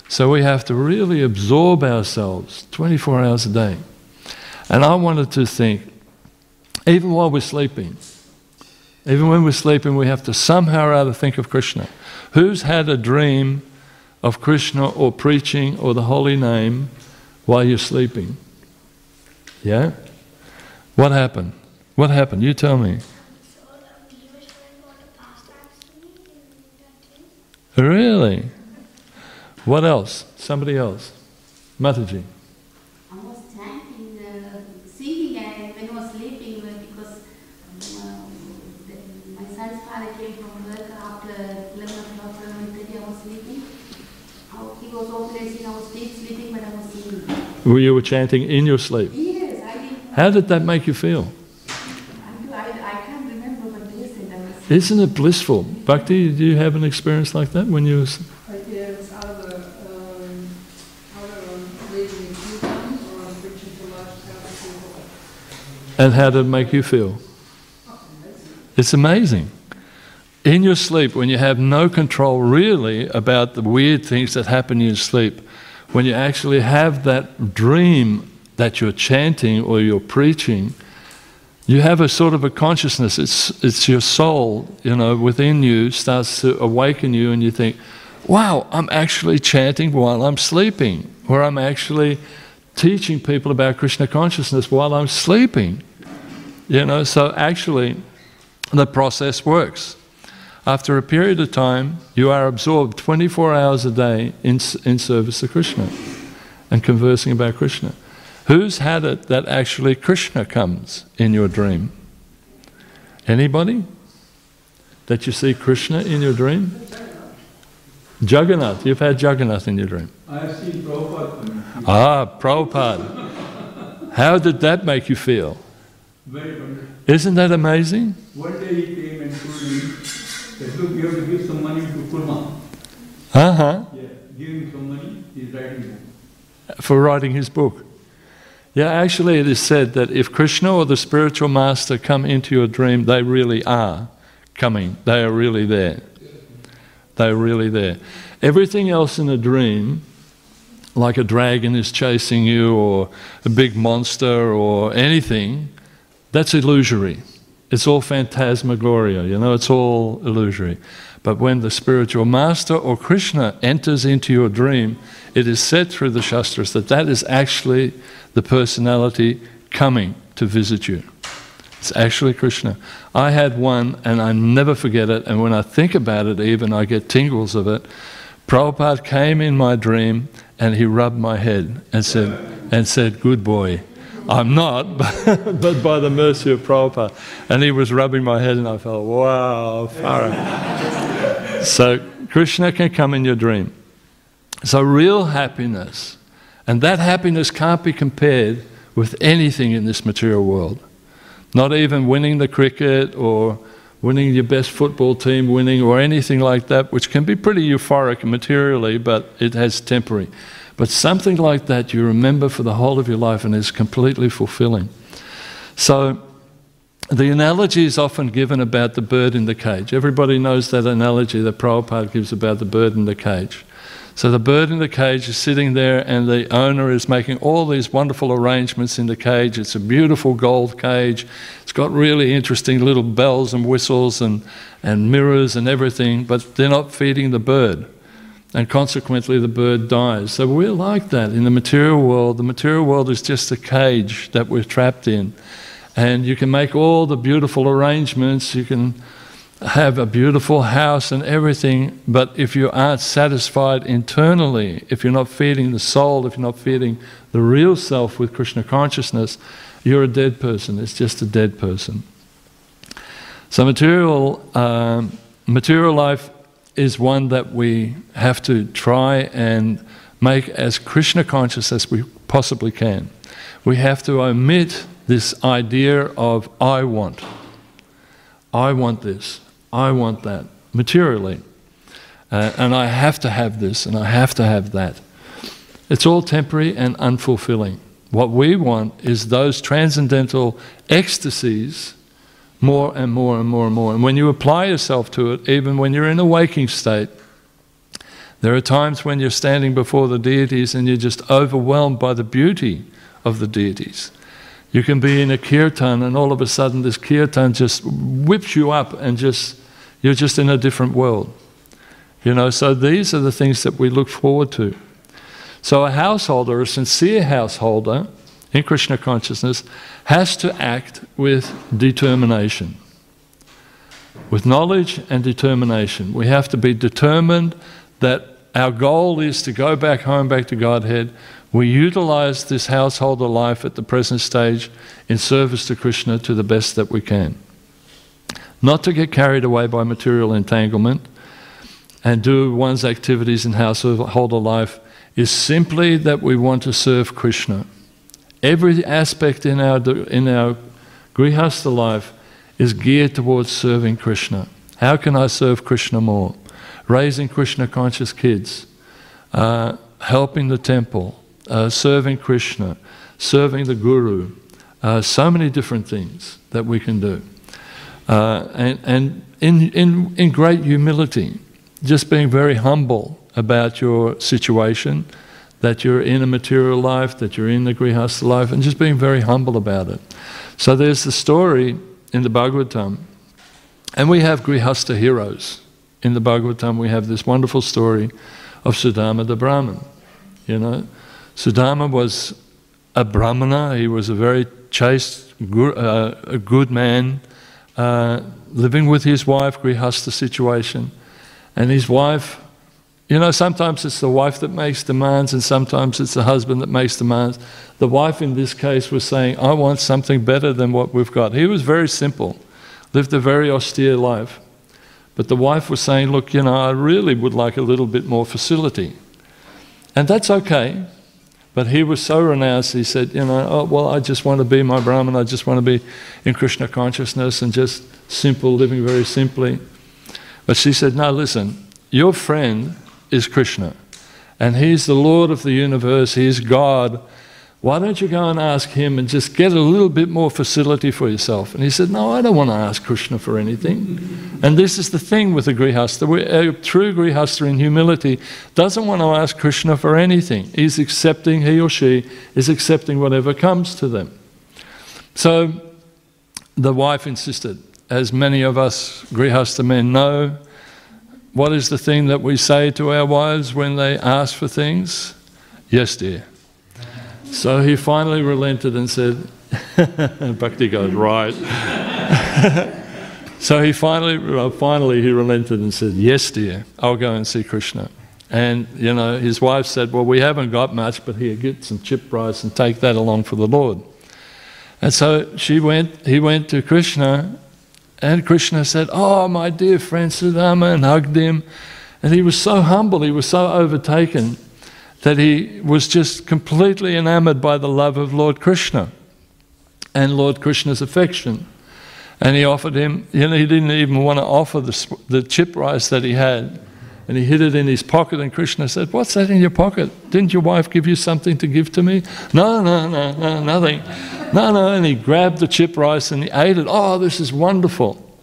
So we have to really absorb ourselves twenty-four hours a day. And I wanted to think, even while we're sleeping, even when we're sleeping, we have to somehow or other think of Krishna. Who's had a dream of Krishna or preaching or the holy name while you're sleeping? Yeah? What happened? What happened? You tell me. Really? What else? Somebody else. Mataji. I was chanting, uh, singing, and when I was sleeping, uh, because um, uh, the, my son's father came from work after eleven o'clock, eleven thirty, I was sleeping. I, he was organizing, I was still sleeping, but I was singing. Well, you were chanting in your sleep? Yes, I did. How did that make you feel? I, I, I can't remember, but they said I was singing. Isn't it blissful? Bhakti, did you have an experience like that when you were... And how did it make you feel? It's amazing. In your sleep, when you have no control really about the weird things that happen in your sleep, when you actually have that dream that you're chanting or you're preaching, you have a sort of a consciousness. It's, it's your soul, you know, within you starts to awaken you, and you think, wow, I'm actually chanting while I'm sleeping, or I'm actually teaching people about Krishna consciousness while I'm sleeping. You know, so actually the process works. After a period of time, you are absorbed twenty-four hours a day in, in service to Krishna and conversing about Krishna. Who's had it that actually Krishna comes in your dream? Anybody? That you see Krishna in your dream? Jagannath. You've had Jagannath in your dream. I have seen Prabhupada. Ah, Prabhupada. How did that make you feel? Very wonderful. Isn't that amazing? One day he came and told me that, look, you have to give some money to Kurma. Uh-huh. Yeah, give him some money, he's writing his book. For writing his book. Yeah, actually it is said that if Krishna or the spiritual master come into your dream, they really are coming. They are really there. They're really there. Everything else in a dream, like a dragon is chasing you or a big monster or anything, that's illusory. It's all phantasmagoria, you know, it's all illusory. But when the spiritual master or Krishna enters into your dream, it is said through the Shastras that that is actually the personality coming to visit you. It's actually Krishna. I had one, and I never forget it, and when I think about it even, I get tingles of it. Prabhupada came in my dream, and he rubbed my head and said, and said, good boy. I'm not, but, but by the mercy of Prabhupada. And he was rubbing my head, and I felt, wow, far out. So Krishna can come in your dream. So real happiness, and that happiness can't be compared with anything in this material world. Not even winning the cricket or winning your best football team winning or anything like that, which can be pretty euphoric materially, but it has temporary. But something like that you remember for the whole of your life and is completely fulfilling. So the analogy is often given about the bird in the cage. Everybody knows that analogy that Prabhupada gives about the bird in the cage. So the bird in the cage is sitting there, and the owner is making all these wonderful arrangements in the cage. It's a beautiful gold cage. It's got really interesting little bells and whistles and, and mirrors and everything, but they're not feeding the bird. And consequently, the bird dies. So we're like that in the material world. The material world is just a cage that we're trapped in. And you can make all the beautiful arrangements. You can have a beautiful house and everything, but if you aren't satisfied internally, if you're not feeding the soul, if you're not feeding the real self with Krishna consciousness, you're a dead person. It's just a dead person. So material, uh, material life is one that we have to try and make as Krishna conscious as we possibly can. We have to omit this idea of I want. I want this, I want that, materially. Uh, and I have to have this, and I have to have that. It's all temporary and unfulfilling. What we want is those transcendental ecstasies more and more and more and more. And when you apply yourself to it, even when you're in a waking state, there are times when you're standing before the deities and you're just overwhelmed by the beauty of the deities. You can be in a kirtan and all of a sudden this kirtan just whips you up and just you're just in a different world. You know, so these are the things that we look forward to. So a householder, a sincere householder in Krishna consciousness, has to act with determination. With knowledge and determination. We have to be determined that our goal is to go back home, back to Godhead. We utilize this householder life at the present stage in service to Krishna to the best that we can. Not to get carried away by material entanglement, and do one's activities in householder life is simply that we want to serve Krishna. Every aspect in our, in our Grihastha life is geared towards serving Krishna. How can I serve Krishna more? Raising Krishna conscious kids, uh, helping the temple, uh, serving Krishna, serving the Guru, uh, so many different things that we can do. Uh, and and in, in, in great humility, just being very humble about your situation, that you're in a material life, that you're in the Grihastha life, and just being very humble about it. So there's the story in the Bhagavatam, and we have Grihastha heroes. In the Bhagavatam we have this wonderful story of Sudama the Brahmin. You know, Sudama was a Brahmana, he was a very chaste, uh, a good man, uh, living with his wife, Grihastha situation. And his wife, you know, sometimes it's the wife that makes demands and sometimes it's the husband that makes demands. The wife in this case was saying, I want something better than what we've got. He was very simple, lived a very austere life. But the wife was saying, look, you know, I really would like a little bit more facility. And that's okay. But he was so renounced, he said, you know, oh, well, I just want to be my Brahman, I just want to be in Krishna consciousness and just simple, living very simply. But she said, no, listen, your friend is Krishna, and he's the Lord of the universe, he's God. Why don't you go and ask him and just get a little bit more facility for yourself? And he said, no, I don't want to ask Krishna for anything. And this is the thing with a Grihastha. A true Grihastha in humility doesn't want to ask Krishna for anything. He's accepting, he or she is accepting whatever comes to them. So the wife insisted. As many of us Grihastha men know, what is the thing that we say to our wives when they ask for things? Yes, dear. So he finally relented and said, Bhakti goes, right. So he finally, well, finally he relented and said, yes, dear, I'll go and see Krishna. And, you know, his wife said, well, we haven't got much, but here, get some chip rice and take that along for the Lord. And so she went, he went to Krishna. And Krishna said, oh, my dear friend Sudama, and hugged him. And he was so humble, he was so overtaken that he was just completely enamored by the love of Lord Krishna and Lord Krishna's affection. And he offered him, you know, he didn't even want to offer the, the chip rice that he had. And he hid it in his pocket, and Krishna said, what's that in your pocket? Didn't your wife give you something to give to me? No, no, no, no, nothing. No, no, and he grabbed the chip rice and he ate it. Oh, this is wonderful.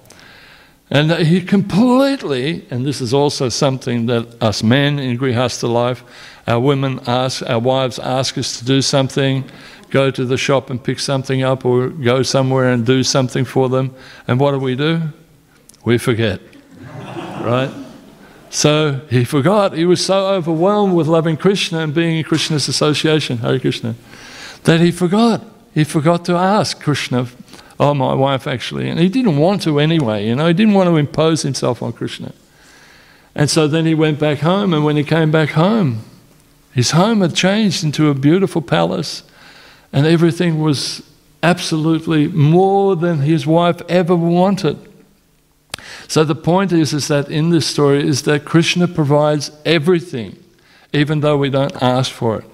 And he completely, and this is also something that us men in Grihastha life, our women ask, our wives ask us to do something, go to the shop and pick something up or go somewhere and do something for them. And what do we do? We forget, right? So he forgot. He was so overwhelmed with loving Krishna and being in Krishna's association, Hare Krishna, that he forgot. He forgot to ask Krishna, oh, my wife actually. And he didn't want to anyway, you know. He didn't want to impose himself on Krishna. And so then he went back home, and when he came back home, his home had changed into a beautiful palace, and everything was absolutely more than his wife ever wanted. So the point is, is that in this story is that Krishna provides everything, even though we don't ask for it.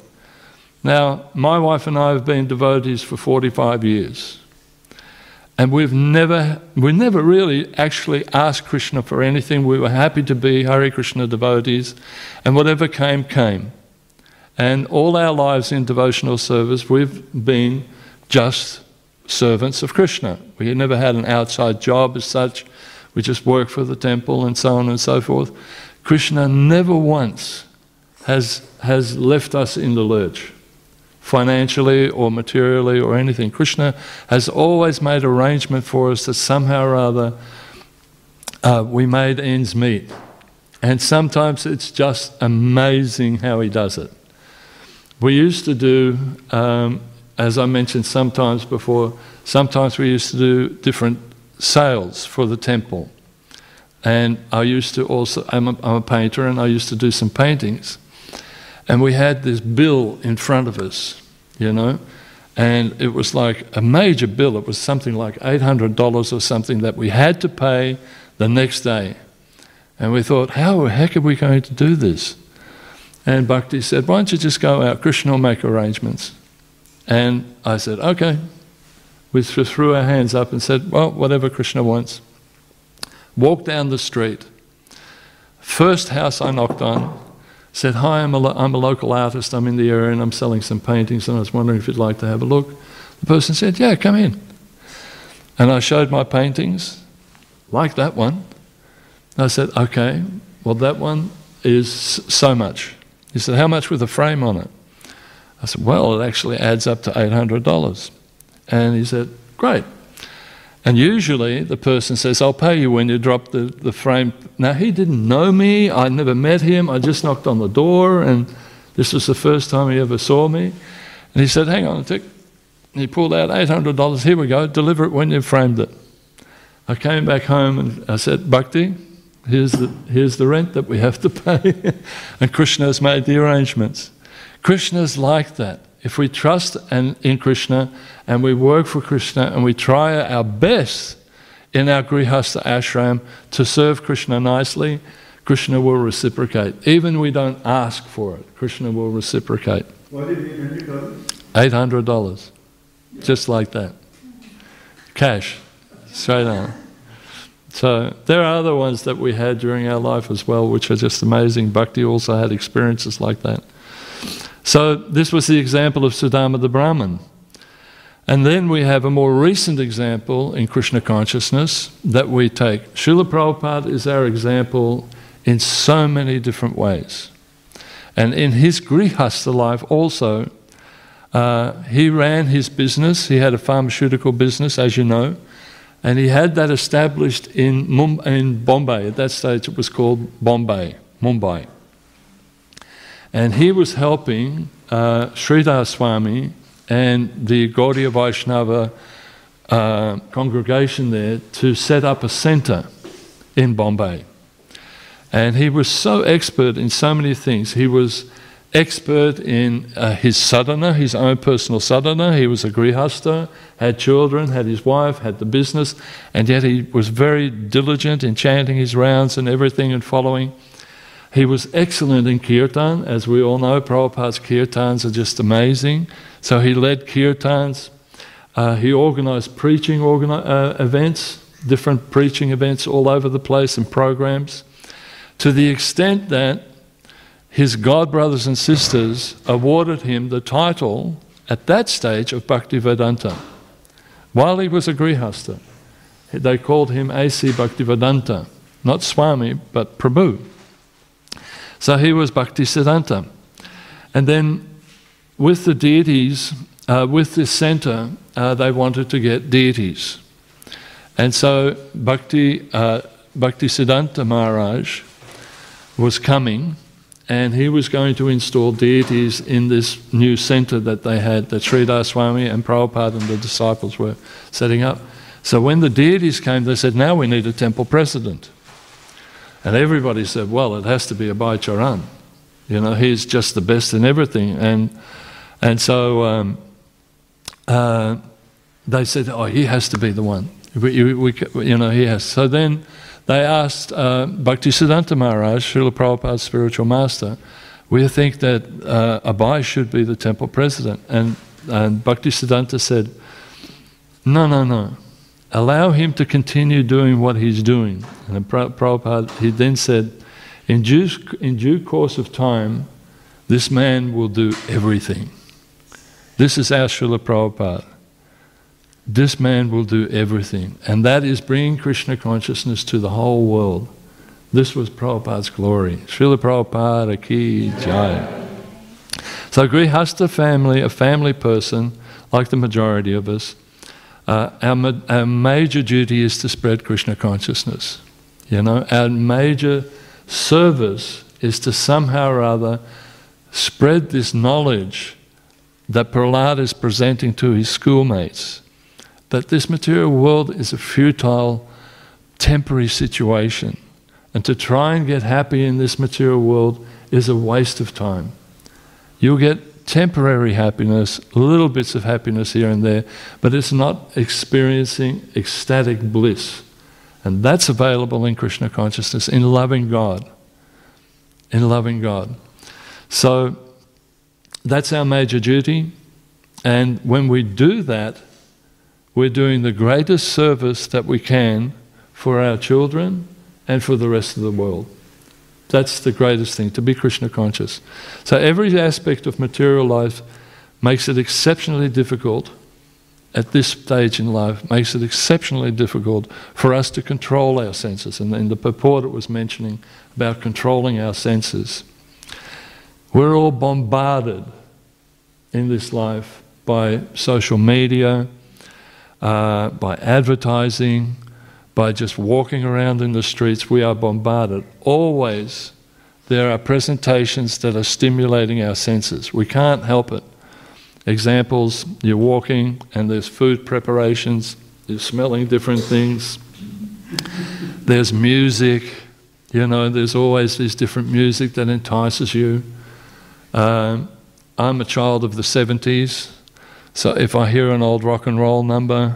Now, my wife and I have been devotees for forty-five years. And we've never, we never really actually asked Krishna for anything. We were happy to be Hare Krishna devotees, and whatever came, came. And all our lives in devotional service, we've been just servants of Krishna. We never had an outside job as such. We just worked for the temple and so on and so forth. Krishna never once has, has left us in the lurch, financially or materially or anything. Krishna has always made arrangement for us that somehow or other uh, we made ends meet. And sometimes it's just amazing how he does it. We used to do, um, as I mentioned sometimes before, sometimes we used to do different sales for the temple. And I used to also, I'm a, I'm a painter, and I used to do some paintings. And we had this bill in front of us, you know, and it was like a major bill. It was something like eight hundred dollars or something that we had to pay the next day. And we thought, how the heck are we going to do this? And Bhakti said, why don't you just go out? Krishna will make arrangements. And I said, okay. We threw our hands up and said, well, whatever Krishna wants. Walked down the street. First house I knocked on, said, hi, I'm a, I'm a local artist, I'm in the area and I'm selling some paintings and I was wondering if you'd like to have a look. The person said, yeah, come in. And I showed my paintings, like that one. I said, okay, well, that one is so much. He said, how much with a frame on it? I said, well, it actually adds up to eight hundred dollars. And he said, great. And usually the person says, I'll pay you when you drop the, the frame. Now, he didn't know me. I never met him. I just knocked on the door, and this was the first time he ever saw me. And he said, hang on a tick. And he pulled out eight hundred dollars. Here we go. Deliver it when you've framed it. I came back home, and I said, Bhakti, here's the, here's the rent that we have to pay. And Krishna's made the arrangements. Krishna's like that. If we trust in, in Krishna and we work for Krishna and we try our best in our Grihastha ashram to serve Krishna nicely, Krishna will reciprocate. Even we don't ask for it, Krishna will reciprocate. What is eight hundred dollars? eight hundred dollars, yeah. Just like that. Cash, straight on. So there are other ones that we had during our life as well, which are just amazing. Bhakti also had experiences like that. So this was the example of Sudama the Brahmin. And then we have a more recent example in Krishna consciousness that we take. Srila Prabhupada is our example in so many different ways. And in his Grihastha life also, uh, he ran his business. He had a pharmaceutical business, as you know, and he had that established in, Mumbai, in Bombay. At that stage it was called Bombay, Mumbai. And he was helping uh, Sridhar Swami and the Gaudiya Vaishnava uh, congregation there to set up a center in Bombay. And he was so expert in so many things. He was expert in uh, his sadhana, his own personal sadhana. He was a grihastha, had children, had his wife, had the business, and yet he was very diligent in chanting his rounds and everything and following. He was excellent in kirtan. As we all know, Prabhupada's kirtans are just amazing. So he led kirtans. Uh, he organized preaching organi uh, events, different preaching events all over the place and programs, to the extent that his god brothers and sisters awarded him the title at that stage of Bhaktivedanta. While he was a grihastha, they called him A C Bhaktivedanta, not Swami, but Prabhu. So he was Bhaktisiddhanta. And then with the deities, uh, with this center, uh, they wanted to get deities. And so Bhakti, uh, Bhaktisiddhanta Maharaj was coming, and he was going to install deities in this new center that they had, that Sridhar Swami and Prabhupada and the disciples were setting up. So when the deities came, they said, now we need a temple president. And everybody said, well, it has to be Abhai Charan. You know, he's just the best in everything. And, and so um, uh, they said, oh, he has to be the one. We, we, we, you know, he has. So then They asked uh, Bhaktisiddhanta Maharaj, Srila Prabhupada's spiritual master, we think that uh, Abhay should be the temple president. And, and Bhaktisiddhanta said, no, no, no. Allow him to continue doing what he's doing. And then Prabhupada, he then said, in due, in due course of time, this man will do everything. This is our Srila Prabhupada. This man will do everything. And that is bringing Krishna consciousness to the whole world. This was Prabhupada's glory. Srila Prabhupada ki jai. So Grihastha family, a family person, like the majority of us, uh, our, ma our major duty is to spread Krishna consciousness. You know, our major service is to somehow or other spread this knowledge that Prahlad is presenting to his schoolmates, that this material world is a futile, temporary situation. And to try and get happy in this material world is a waste of time. You'll get temporary happiness, little bits of happiness here and there, but it's not experiencing ecstatic bliss. And that's available in Krishna consciousness, in loving God. In loving God. So that's our major duty. And when we do that, we're doing the greatest service that we can for our children, and for the rest of the world. That's the greatest thing, to be Krishna conscious. So every aspect of material life makes it exceptionally difficult at this stage in life, makes it exceptionally difficult for us to control our senses. And in the purport it was mentioning about controlling our senses. We're all bombarded in this life by social media, uh, by advertising, by just walking around in the streets, we are bombarded. Always there are presentations that are stimulating our senses. We can't help it. Examples, you're walking and there's food preparations, you're smelling different things, there's music, you know, there's always this different music that entices you. Um, I'm a child of the seventies, so if I hear an old rock and roll number,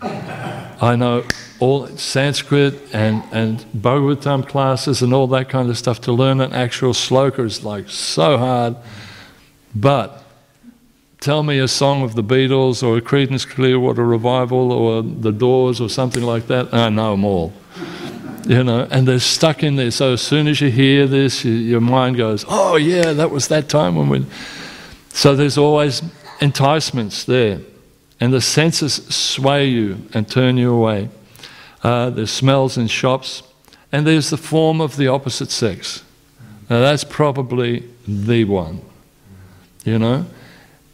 I know all Sanskrit and, and Bhagavatam classes and all that kind of stuff. To learn an actual sloka is like so hard. But tell me a song of the Beatles or a Creedence Clearwater Revival or the Doors or something like that, and I know them all. You know, and they're stuck in there. So as soon as you hear this, you, your mind goes, oh yeah, that was that time when we... So there's always enticements there. And the senses sway you and turn you away. Uh, there's smells in shops, and there's the form of the opposite sex. Now that's probably the one, you know.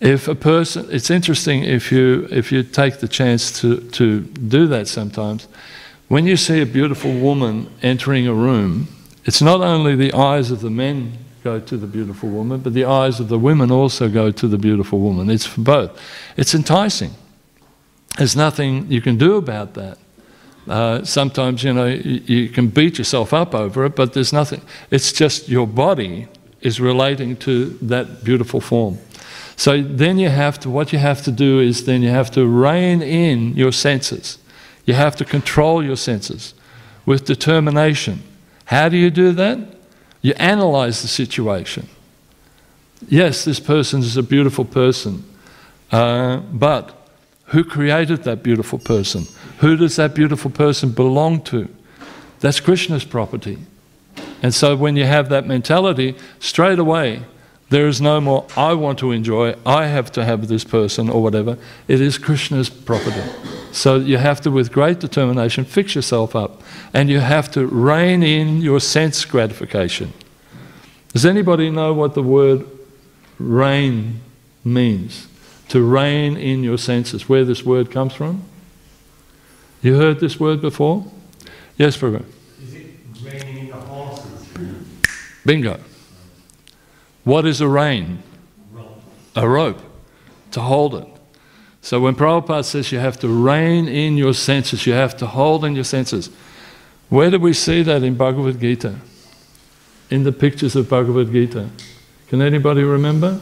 If a person, it's interesting if you, if you take the chance to, to do that sometimes. When you see a beautiful woman entering a room, it's not only the eyes of the men go to the beautiful woman, but the eyes of the women also go to the beautiful woman. It's for both. It's enticing. There's nothing you can do about that. Uh, sometimes, you know, you, you can beat yourself up over it, but there's nothing. It's just your body is relating to that beautiful form. So then you have to, what you have to do is then you have to rein in your senses. You have to control your senses with determination. How do you do that? You analyze the situation. Yes, this person is a beautiful person, uh, but who created that beautiful person? Who does that beautiful person belong to? That's Krishna's property. And so when you have that mentality, straight away, there is no more, I want to enjoy, I have to have this person or whatever. It is Krishna's property. So you have to, with great determination, fix yourself up. And you have to rein in your sense gratification. Does anybody know what the word rein means? To rein in your senses. Where this word comes from? You heard this word before? Yes, Prabhu. Is it reining in the horses? Bingo. What is a rein? A rope. A rope. To hold it. So when Prabhupada says you have to rein in your senses, you have to hold in your senses. Where do we see that in Bhagavad Gita? In the pictures of Bhagavad Gita. Can anybody remember?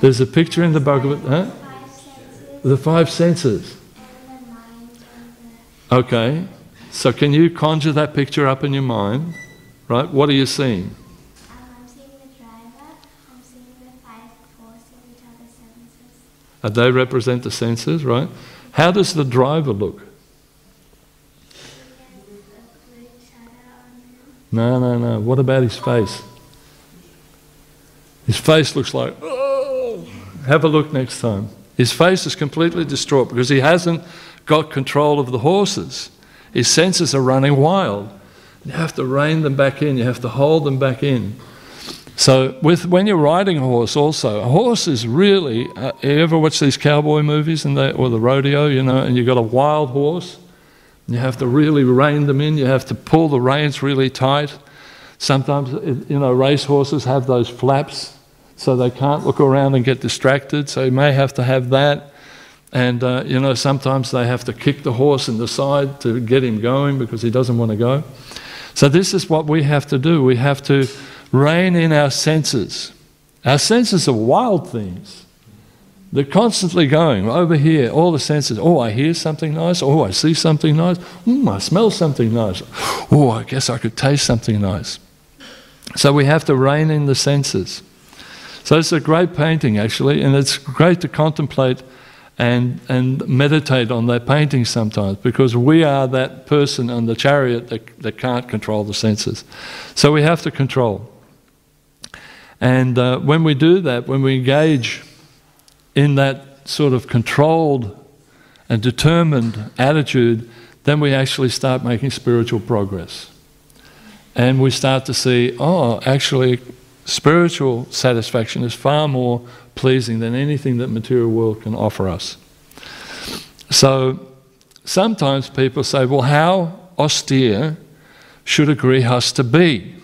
There's a picture in the Bhagavad... Huh? The five senses. Okay. So can you conjure that picture up in your mind, right? What are you seeing? Um, I'm seeing the driver, I'm seeing the five forces, which are the senses. And they represent the senses, right? How does the driver look? No, no, no. What about his face? His face looks like, oh, have a look next time. His face is completely distraught because he hasn't got control of the horses. His senses are running wild. You have to rein them back in. You have to hold them back in. So with, when you're riding a horse also, a horse is really, uh, you ever watch these cowboy movies and they, or the rodeo, you know, and you've got a wild horse? You have to really rein them in. You have to pull the reins really tight. Sometimes, you know, race horses have those flaps so they can't look around and get distracted. So you may have to have that. And, uh, you know, sometimes they have to kick the horse in the side to get him going because he doesn't want to go. So this is what we have to do. We have to rein in our senses. Our senses are wild things. They're constantly going over here, all the senses. Oh, I hear something nice. Oh, I see something nice. Mm, I smell something nice. Oh, I guess I could taste something nice. So we have to rein in the senses. So it's a great painting, actually, and it's great to contemplate and and meditate on that painting sometimes, because we are that person on the chariot that, that can't control the senses. So we have to control. And uh, when we do that, when we engage in that sort of controlled and determined attitude, then we actually start making spiritual progress. And we start to see, oh, actually spiritual satisfaction is far more pleasing than anything that material world can offer us. So sometimes people say, well, how austere should a grihastha be?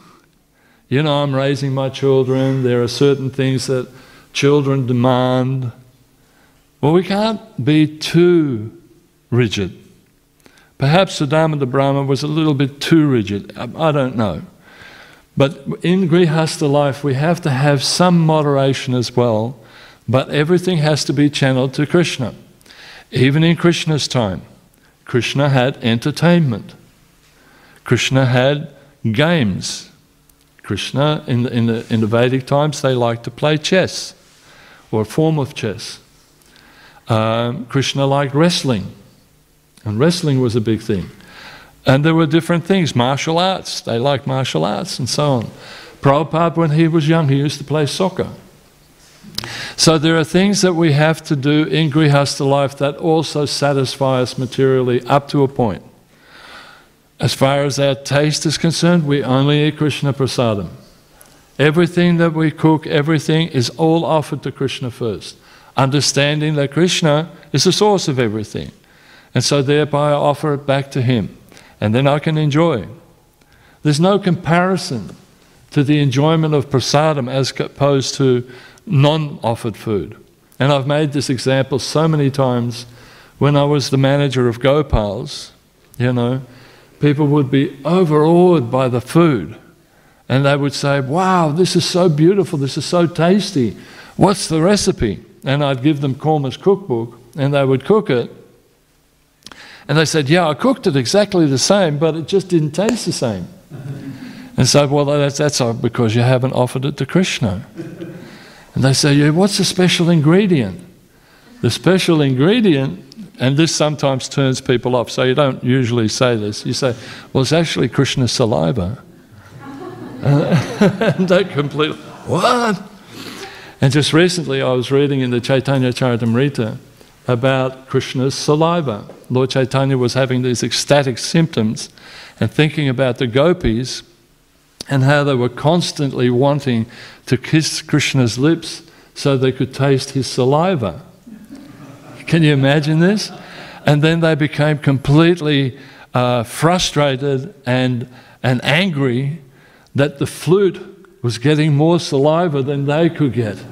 You know, I'm raising my children, there are certain things that children demand. Well, we can't be too rigid. Perhaps Sudama the Brahmin was a little bit too rigid, I don't know. But in grihastha life, we have to have some moderation as well, but everything has to be channeled to Krishna. Even in Krishna's time, Krishna had entertainment. Krishna had games. Krishna, in the, in the, in the Vedic times, they liked to play chess, or a form of chess. Um, Krishna liked wrestling, and wrestling was a big thing. And there were different things, martial arts, they liked martial arts and so on. Prabhupada, when he was young, he used to play soccer. So there are things that we have to do in grihastha life that also satisfy us materially up to a point. As far as our taste is concerned, we only eat Krishna prasadam. Everything that we cook, everything is all offered to Krishna first, understanding that Krishna is the source of everything. And so thereby I offer it back to him. And then I can enjoy. There's no comparison to the enjoyment of prasadam as opposed to non-offered food. And I've made this example so many times. When I was the manager of Gopals, you know, people would be overawed by the food. And they would say, wow, this is so beautiful, this is so tasty. What's the recipe? And I'd give them Korma's cookbook, and they would cook it. And they said, yeah, I cooked it exactly the same, but it just didn't taste the same. And so, well, that's, that's because you haven't offered it to Krishna. And they say, yeah, what's the special ingredient? The special ingredient, and this sometimes turns people off, so you don't usually say this. You say, well, it's actually Krishna's saliva. And they completely, what? And just recently I was reading in the Chaitanya Charitamrita about Krishna's saliva. Lord Chaitanya was having these ecstatic symptoms and thinking about the gopis and how they were constantly wanting to kiss Krishna's lips so they could taste his saliva. Can you imagine this? And then they became completely uh, frustrated and, and angry that the flute was getting more saliva than they could get,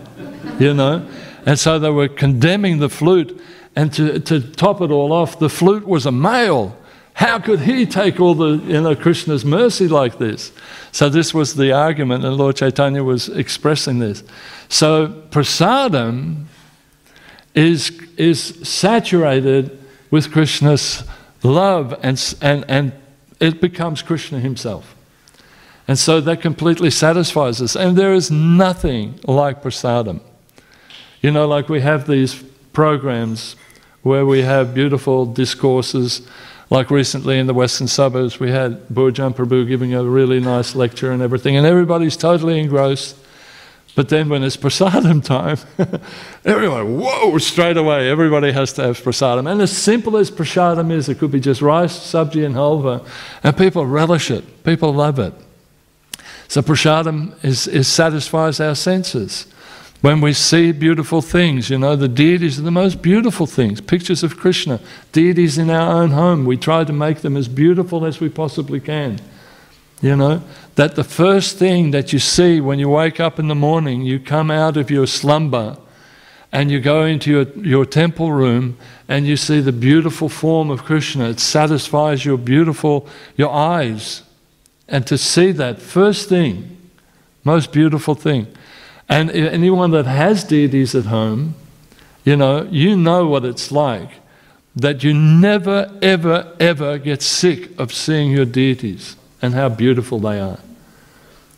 you know? And so they were condemning the flute. And to, to top it all off, the flute was a male. How could he take all the, you know, Krishna's mercy like this? So this was the argument, and Lord Chaitanya was expressing this. So prasadam is, is saturated with Krishna's love and, and, and it becomes Krishna himself. And so that completely satisfies us. And there is nothing like prasadam. You know, like we have these programs where we have beautiful discourses. Like recently in the western suburbs, we had Burjun Prabhu giving a really nice lecture and everything, and everybody's totally engrossed. But then when it's prasadam time, everyone, whoa, straight away, everybody has to have prasadam. And as simple as prasadam is, it could be just rice, sabji and halva, and people relish it, people love it. So prasadam is, is, satisfies our senses. When we see beautiful things, you know, the deities are the most beautiful things, pictures of Krishna, deities in our own home. We try to make them as beautiful as we possibly can. You know, that the first thing that you see when you wake up in the morning, you come out of your slumber and you go into your, your temple room and you see the beautiful form of Krishna. It satisfies your beautiful, your eyes. And to see that first thing, most beautiful thing. And anyone that has deities at home, you know, you know what it's like, that you never, ever, ever get sick of seeing your deities and how beautiful they are.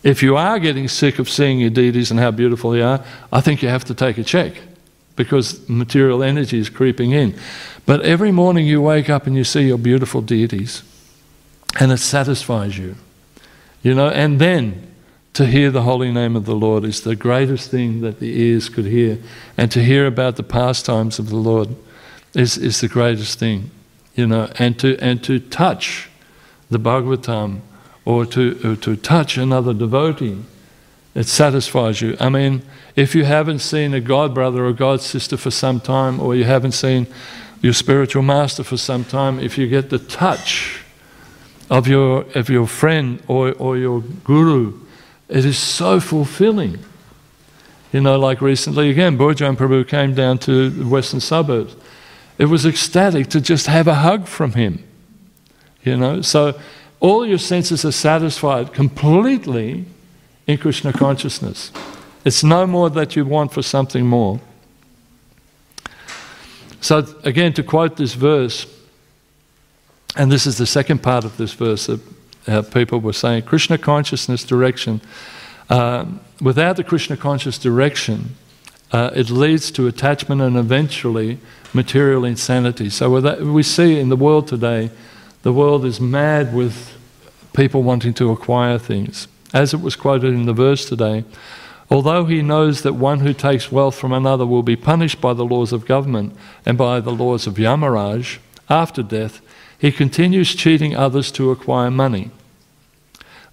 If you are getting sick of seeing your deities and how beautiful they are, I think you have to take a check, because material energy is creeping in. But every morning you wake up and you see your beautiful deities, and it satisfies you, you know, and then to hear the holy name of the Lord is the greatest thing that the ears could hear. And to hear about the pastimes of the Lord is, is the greatest thing, you know. And to, and to touch the Bhagavatam, or to, or to touch another devotee, it satisfies you. I mean, if you haven't seen a god brother or god sister for some time, or you haven't seen your spiritual master for some time, if you get the touch of your, of your friend or, or your guru, it is so fulfilling. You know, like recently, again, Burjun Prabhu came down to the western suburbs. It was ecstatic to just have a hug from him. You know, so all your senses are satisfied completely in Krishna consciousness. It's no more that you want for something more. So again, to quote this verse, and this is the second part of this verse that Uh, people were saying, Krishna consciousness direction. Uh, without the Krishna conscious direction, uh, it leads to attachment and eventually material insanity. So with that, we see in the world today, the world is mad with people wanting to acquire things. As it was quoted in the verse today, although he knows that one who takes wealth from another will be punished by the laws of government and by the laws of Yamaraj after death, he continues cheating others to acquire money.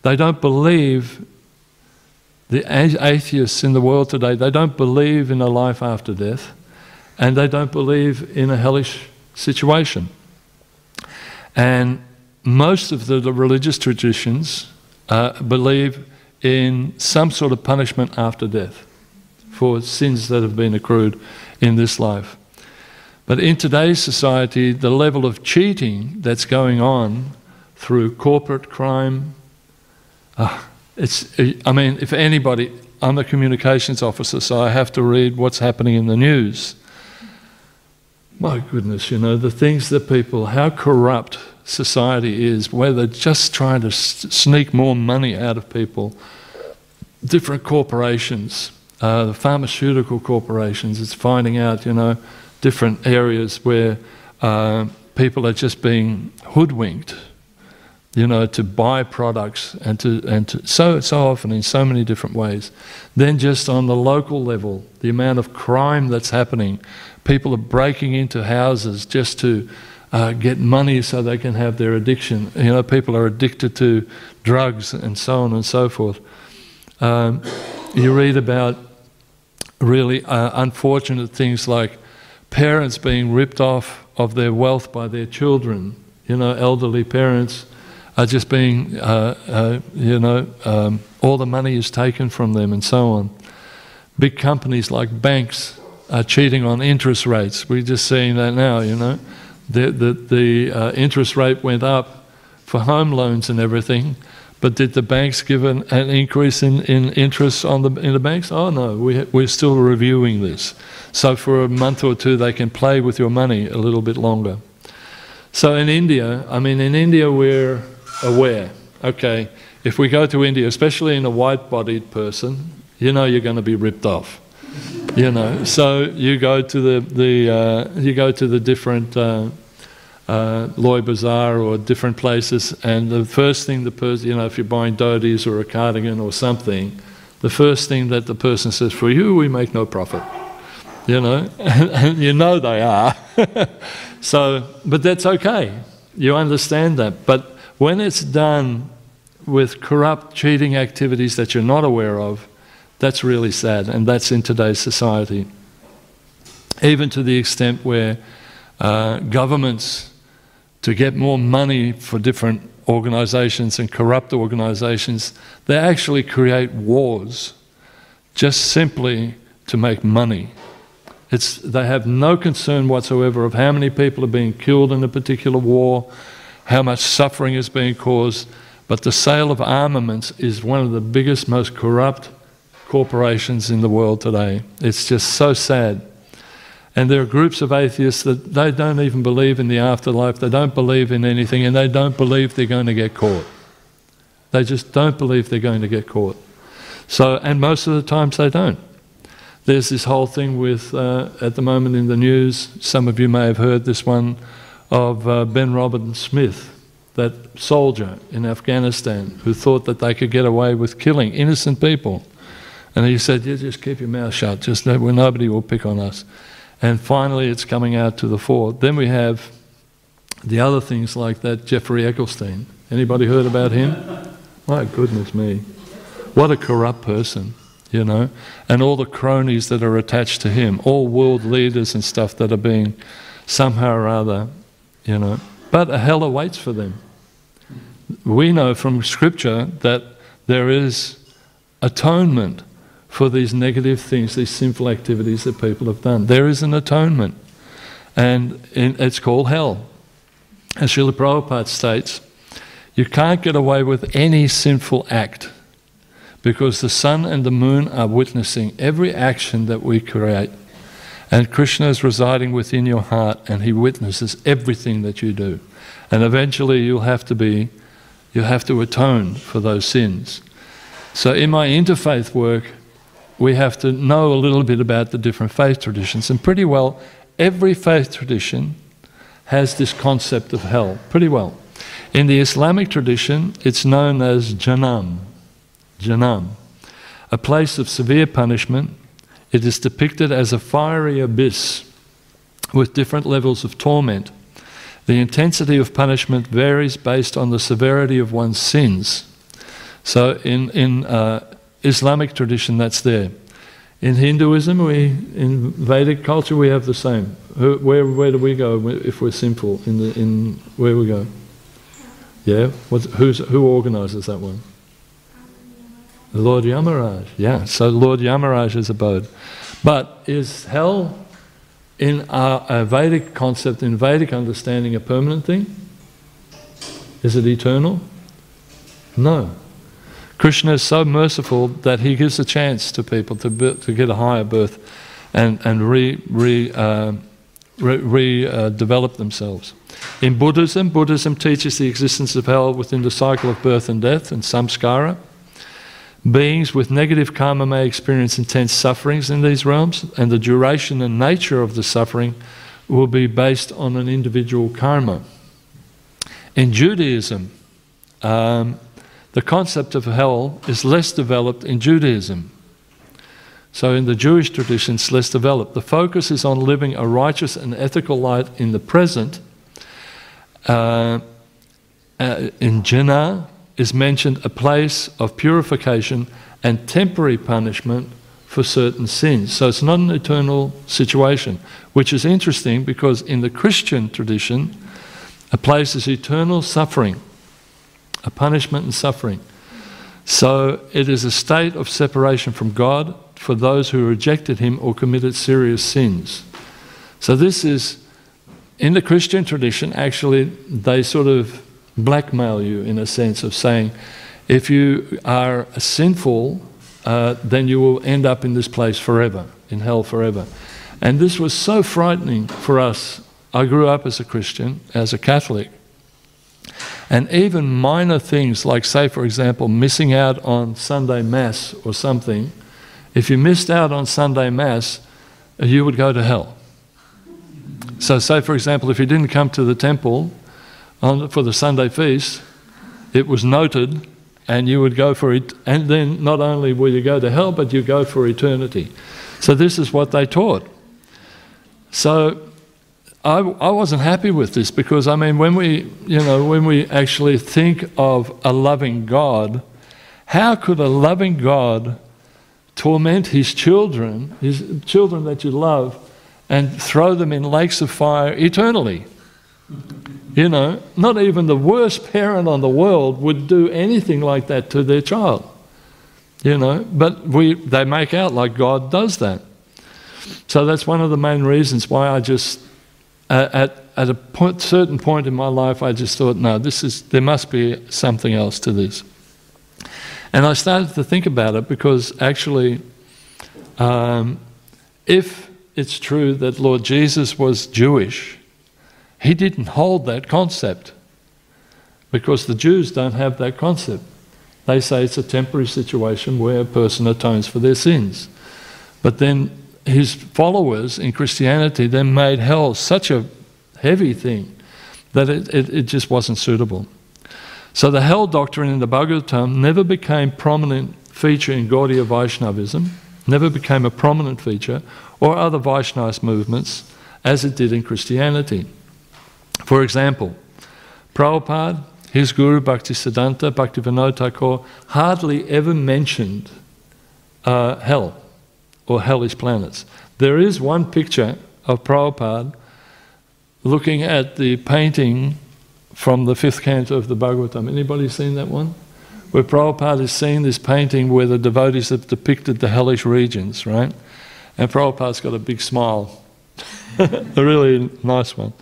They don't believe, the atheists in the world today, they don't believe in a life after death, and they don't believe in a hellish situation. And most of the, the religious traditions uh, believe in some sort of punishment after death for sins that have been accrued in this life. But in today's society, the level of cheating that's going on through corporate crime, uh, it's, I mean, if anybody, I'm a communications officer, so I have to read what's happening in the news. My goodness, you know, the things that people, how corrupt society is, where they're just trying to sneak more money out of people. Different corporations, uh, the pharmaceutical corporations, it's finding out, you know, different areas where uh, people are just being hoodwinked, you know, to buy products and to and to, so so often in so many different ways. Then just on the local level, the amount of crime that's happening, people are breaking into houses just to uh, get money so they can have their addiction. You know, people are addicted to drugs and so on and so forth. Um, you read about really uh, unfortunate things like parents being ripped off of their wealth by their children. You know, elderly parents are just being, uh, uh, you know, um, all the money is taken from them and so on. Big companies like banks are cheating on interest rates. We're just seeing that now, you know. The, the, the uh, interest rate went up for home loans and everything, but did the banks give an, an increase in, in interest on the, in the banks? Oh no, we, we're still reviewing this. So for a month or two they can play with your money a little bit longer. So in India, I mean in India we're aware. Okay, if we go to India, especially in a white-bodied person, you know you're going to be ripped off. You know, so you go to the the uh, you go to the different uh, uh, Loy Bazaar or different places, and the first thing the person, you know, if you're buying dhotis or a cardigan or something, the first thing that the person says, "For you, we make no profit." You know, and, and you know they are. So, but that's okay. You understand that, but when it's done with corrupt, cheating activities that you're not aware of, that's really sad, and that's in today's society. Even to the extent where uh, governments, to get more money for different organisations and corrupt organisations, they actually create wars just simply to make money. It's, they have no concern whatsoever of how many people are being killed in a particular war, how much suffering is being caused, but the sale of armaments is one of the biggest, most corrupt corporations in the world today. It's just so sad. And there are groups of atheists that they don't even believe in the afterlife, they don't believe in anything, and they don't believe they're going to get caught. They just don't believe they're going to get caught. So, and most of the times they don't. There's this whole thing with, uh, at the moment in the news, some of you may have heard this one, of uh, Ben Robin Smith, that soldier in Afghanistan who thought that they could get away with killing innocent people. And he said, "Yeah, just keep your mouth shut, just no, well, nobody will pick on us." And finally it's coming out to the fore. Then we have the other things like that, Jeffrey Epstein. Anybody heard about him? My goodness me. What a corrupt person, you know. And all the cronies that are attached to him, all world leaders and stuff that are being somehow or other, you know. But a hell awaits for them. We know from Scripture that there is atonement for these negative things, these sinful activities that people have done. There is an atonement, and it's called hell. As Srila Prabhupada states, you can't get away with any sinful act because the sun and the moon are witnessing every action that we create. And Krishna is residing within your heart, and he witnesses everything that you do. And eventually you'll have to be, you'll have to atone for those sins. So in my interfaith work, we have to know a little bit about the different faith traditions, and pretty well every faith tradition has this concept of hell, pretty well. In the Islamic tradition, it's known as Jahannam, Jahannam, a place of severe punishment. It is depicted as a fiery abyss with different levels of torment. The intensity of punishment varies based on the severity of one's sins. So in, in uh, Islamic tradition, that's there. In Hinduism, we, in Vedic culture, we have the same. Where, where do we go if we're sinful? In, the, in where we go? Yeah? What's, who's, who organises that one? Lord Yamaraj, yeah, so Lord Yamaraj's abode. But is hell, in our, our Vedic concept, in Vedic understanding, a permanent thing? Is it eternal? No. Krishna is so merciful that he gives a chance to people to, be, to get a higher birth and, and re, re, uh, re, re, uh, develop themselves. In Buddhism, Buddhism teaches the existence of hell within the cycle of birth and death and samskara. Beings with negative karma may experience intense sufferings in these realms, and the duration and nature of the suffering will be based on an individual karma. In Judaism, um, the concept of hell is less developed in Judaism. So in the Jewish tradition, it's less developed. The focus is on living a righteous and ethical life in the present. Uh, uh, in Jannah is mentioned a place of purification and temporary punishment for certain sins. So it's not an eternal situation, which is interesting because in the Christian tradition, a place is eternal suffering, a punishment and suffering. So it is a state of separation from God for those who rejected him or committed serious sins. So this is, in the Christian tradition, actually, they sort of blackmail you in a sense of saying, if you are sinful, uh, then you will end up in this place forever, in hell forever. And this was so frightening for us. I grew up as a Christian, as a Catholic, And even minor things like, say, for example, missing out on Sunday Mass or something. If you missed out on Sunday Mass, you would go to hell. So say, for example, if you didn't come to the temple on, for the Sunday feast, it was noted, and you would go for it, and then not only will you go to hell, but you go for eternity. So this is what they taught. So I, I wasn't happy with this, because I mean, when we, you know, when we actually think of a loving God, how could a loving God torment his children, his children that you love, and throw them in lakes of fire eternally? You know, not even the worst parent on the world would do anything like that to their child. You know, but we, they make out like God does that. So that's one of the main reasons why I just, uh, at, at a point, certain point in my life, I just thought, no, this is, there must be something else to this. And I started to think about it, because actually, um, if it's true that Lord Jesus was Jewish, he didn't hold that concept, because the Jews don't have that concept. They say it's a temporary situation where a person atones for their sins. But then his followers in Christianity then made hell such a heavy thing that it, it, it just wasn't suitable. So the hell doctrine in the Bhagavatam never became a prominent feature in Gaudiya Vaishnavism, never became a prominent feature, or other Vaishnavist movements, as it did in Christianity. For example, Prabhupada, his guru Bhaktisiddhanta, Bhaktivinoda Thakur hardly ever mentioned uh, hell or hellish planets. There is one picture of Prabhupada looking at the painting from the fifth canto of the Bhagavatam. Anybody seen that one? Where Prabhupada is seeing this painting where the devotees have depicted the hellish regions, right? And Prabhupada's got a big smile. A really nice one.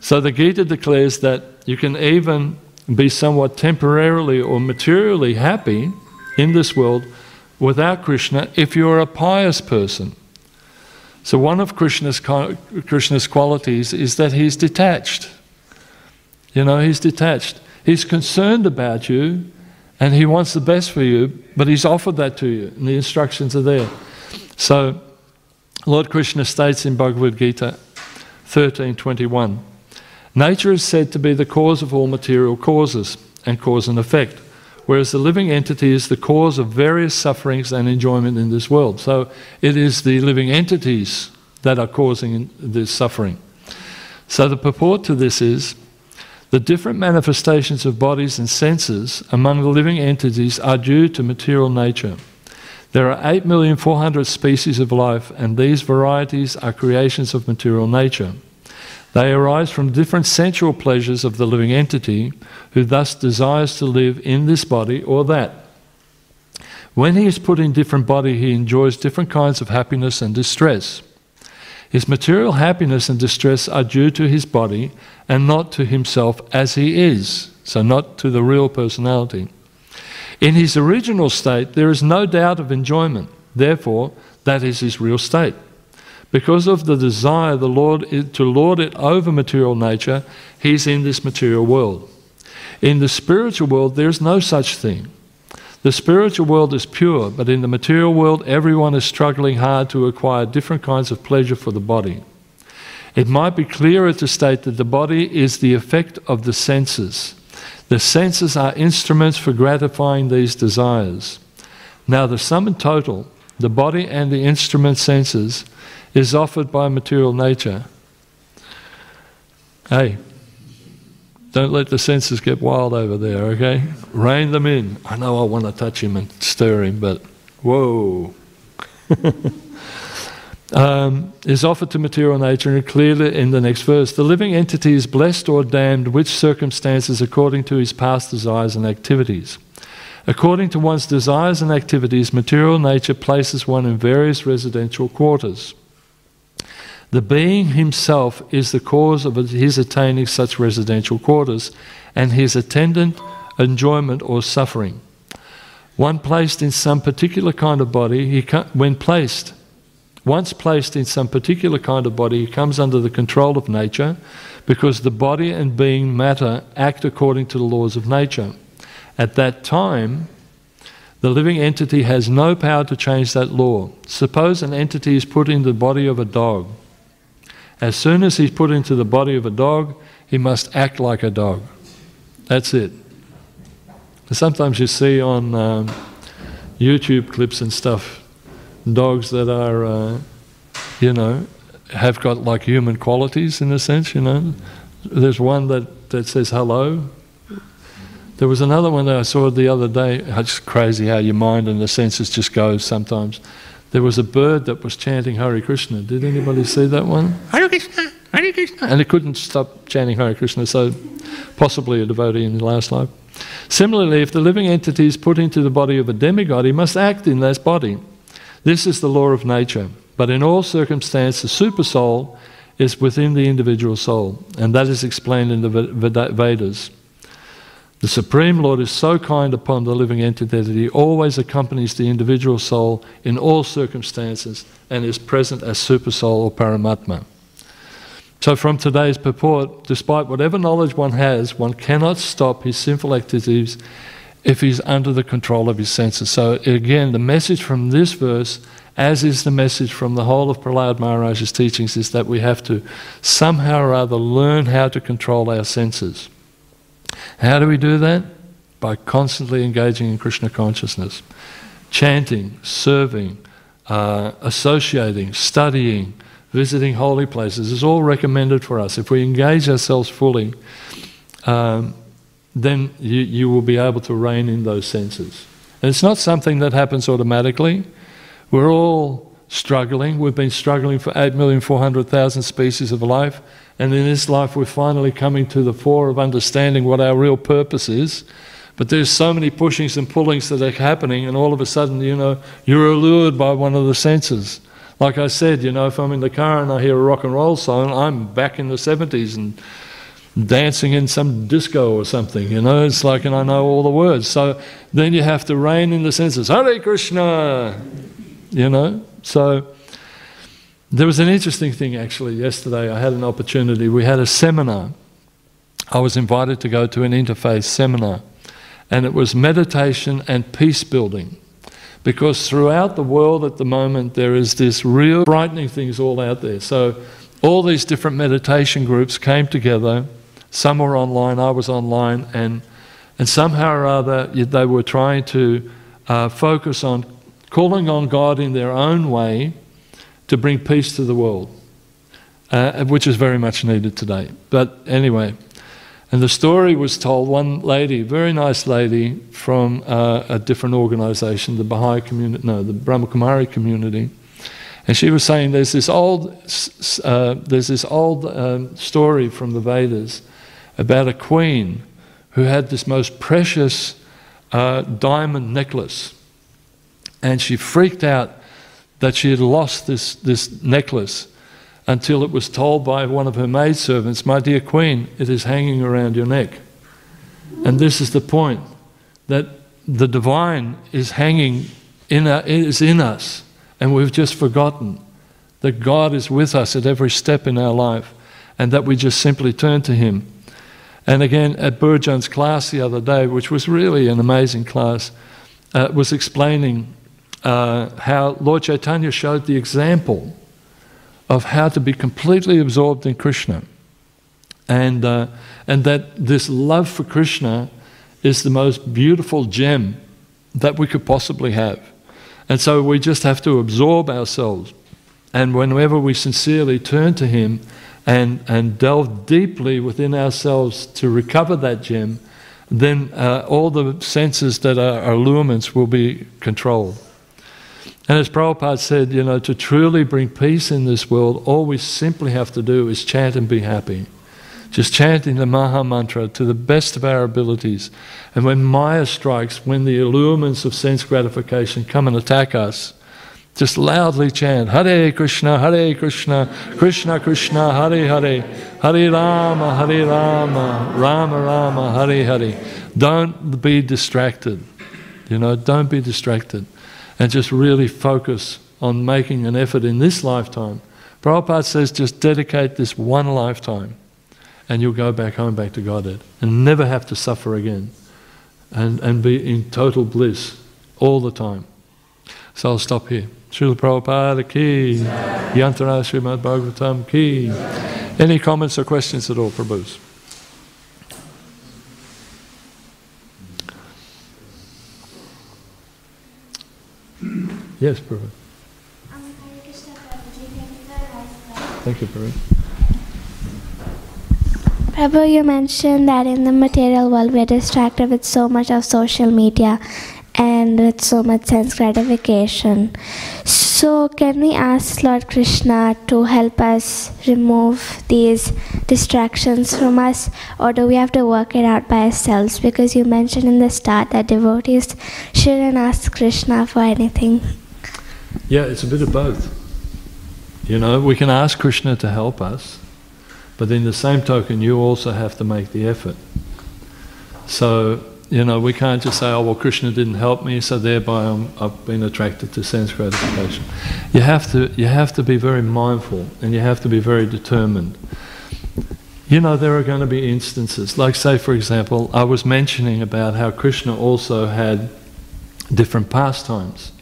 So the Gita declares that you can even be somewhat temporarily or materially happy in this world without Krishna if you're a pious person. So one of Krishna's, Krishna's qualities is that he's detached. You know, he's detached. He's concerned about you, and he wants the best for you, but he's offered that to you, and the instructions are there. So Lord Krishna states in Bhagavad Gita thirteen twenty-one, nature is said to be the cause of all material causes and cause and effect, whereas the living entity is the cause of various sufferings and enjoyment in this world. So it is the living entities that are causing this suffering. So the purport to this is, the different manifestations of bodies and senses among the living entities are due to material nature. There are eight million four hundred species of life, and these varieties are creations of material nature. They arise from different sensual pleasures of the living entity, who thus desires to live in this body or that. When he is put in different body, he enjoys different kinds of happiness and distress. His material happiness and distress are due to his body and not to himself as he is, so not to the real personality. In his original state, there is no doubt of enjoyment. Therefore, that is his real state. Because of the desire the Lord to lord it over material nature, he's in this material world. In the spiritual world, there's no such thing. The spiritual world is pure, but in the material world, everyone is struggling hard to acquire different kinds of pleasure for the body. It might be clearer to state that the body is the effect of the senses. The senses are instruments for gratifying these desires. Now, the sum and total, the body and the instrument senses, is offered by material nature. Hey, don't let the senses get wild over there, okay? Rein them in. I know I want to touch him and stir him, but whoa. um, is offered to material nature, and clearly in the next verse, the living entity is blessed or damned which circumstances according to his past desires and activities. According to one's desires and activities, material nature places one in various residential quarters. The being himself is the cause of his attaining such residential quarters and his attendant enjoyment or suffering. One placed in some particular kind of body, he, when placed Once placed in some particular kind of body, it comes under the control of nature, because the body and being matter act according to the laws of nature. At that time, the living entity has no power to change that law. Suppose an entity is put into the body of a dog. As soon as he's put into the body of a dog, he must act like a dog. That's it. Sometimes you see on um, YouTube clips and stuff, dogs that are, uh, you know, have got like human qualities in a sense, you know. There's one that, that says hello. There was another one that I saw the other day. It's crazy how your mind and the senses just go sometimes. There was a bird that was chanting Hare Krishna. Did anybody see that one? Hare Krishna, Hare Krishna. And it couldn't stop chanting Hare Krishna, so possibly a devotee in his last life. Similarly, if the living entity is put into the body of a demigod, he must act in that body. This is the law of nature. But in all circumstances, the super soul is within the individual soul, and that is explained in the Vedas. The Supreme Lord is so kind upon the living entity that he always accompanies the individual soul in all circumstances and is present as super soul or paramatma. So from today's purport, despite whatever knowledge one has, one cannot stop his sinful activities if he's under the control of his senses. So again, the message from this verse, as is the message from the whole of Prahlad Maharaj's teachings, is that we have to somehow or other learn how to control our senses. How do we do that? By constantly engaging in Krishna consciousness. Chanting, serving, uh, associating, studying, visiting holy places is all recommended for us. If we engage ourselves fully, um, then you, you will be able to rein in those senses. And it's not something that happens automatically. We're all struggling. We've been struggling for eight million four hundred thousand species of life, and in this life we're finally coming to the fore of understanding what our real purpose is. But there's so many pushings and pullings that are happening, and all of a sudden, you know, you're allured by one of the senses. Like I said, you know, if I'm in the car and I hear a rock and roll song, I'm back in the seventies and dancing in some disco or something, you know. It's like, and I know all the words. So then you have to rein in the senses. Hare Krishna! You know. So there was an interesting thing actually yesterday. I had an opportunity. We had a seminar. I was invited to go to an interfaith seminar, and it was meditation and peace building. Because throughout the world at the moment, there is this real frightening things all out there. So all these different meditation groups came together. Some were online, I was online, and, and somehow or other they were trying to uh, focus on calling on God in their own way to bring peace to the world, uh, which is very much needed today. But anyway, and the story was told, one lady, very nice lady from uh, a different organisation, the Baha'i community, no, the Brahma Kumari community, and she was saying there's this old, uh, there's this old um, story from the Vedas about a queen who had this most precious uh, diamond necklace, and she freaked out that she had lost this, this necklace, until it was told by one of her maidservants, "My dear queen, it is hanging around your neck." And this is the point, that the divine is hanging in, our, is in us, and we've just forgotten that God is with us at every step in our life, and that we just simply turn to him. And again, at Burjun's class the other day, which was really an amazing class, uh, was explaining uh, how Lord Chaitanya showed the example of how to be completely absorbed in Krishna, and uh, and that this love for Krishna is the most beautiful gem that we could possibly have, and so we just have to absorb ourselves, and whenever we sincerely turn to him and and delve deeply within ourselves to recover that gem, then uh, all the senses that are allurements will be controlled. And as Prabhupada said, you know, to truly bring peace in this world, all we simply have to do is chant and be happy. Just chanting the Maha Mantra to the best of our abilities. And when Maya strikes, when the allurements of sense gratification come and attack us, just loudly chant, Hare Krishna, Hare Krishna, Krishna Krishna, Hare Hare, Hare Rama, Hare Rama, Rama Rama, Hare Hare. Don't be distracted. You know, don't be distracted. And just really focus on making an effort in this lifetime. Prabhupada says just dedicate this one lifetime and you'll go back home, back to Godhead, and never have to suffer again, and, and be in total bliss all the time. So I'll stop here. Srila Prabhupada ki, Yantara Srimad Bhagavatam ki. Any comments or questions at all, Prabhus? Yes, Prabhu. Thank you, Prabhu. Prabhu, you mentioned that in the material world we are distracted with so much of social media and with so much sense gratification. So can we ask Lord Krishna to help us remove these distractions from us, or do we have to work it out by ourselves? Because you mentioned in the start that devotees shouldn't ask Krishna for anything. Yeah, it's a bit of both. You know, we can ask Krishna to help us, but in the same token you also have to make the effort. So, you know, we can't just say, oh, well, Krishna didn't help me, so thereby I'm, I've been attracted to sense gratification. You have to, you have to be very mindful, and you have to be very determined. You know, there are going to be instances, like say, for example, I was mentioning about how Krishna also had different pastimes.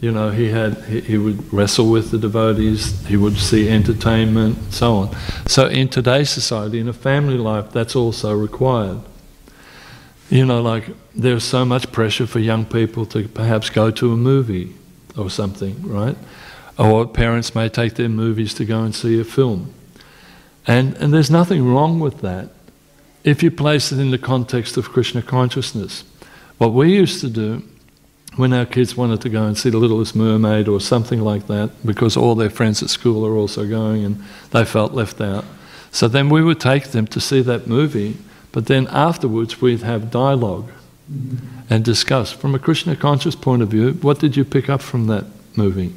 You know, he had, he, he would wrestle with the devotees, he would see entertainment, and so on. So in today's society, in a family life, that's also required. You know, like, there's so much pressure for young people to perhaps go to a movie or something, right? Or parents may take their movies to go and see a film. And, and there's nothing wrong with that if you place it in the context of Krishna consciousness. What we used to do when our kids wanted to go and see The Littlest Mermaid or something like that, because all their friends at school are also going and they felt left out. So then we would take them to see that movie, but then afterwards we'd have dialogue and discuss, from a Krishna conscious point of view, what did you pick up from that movie?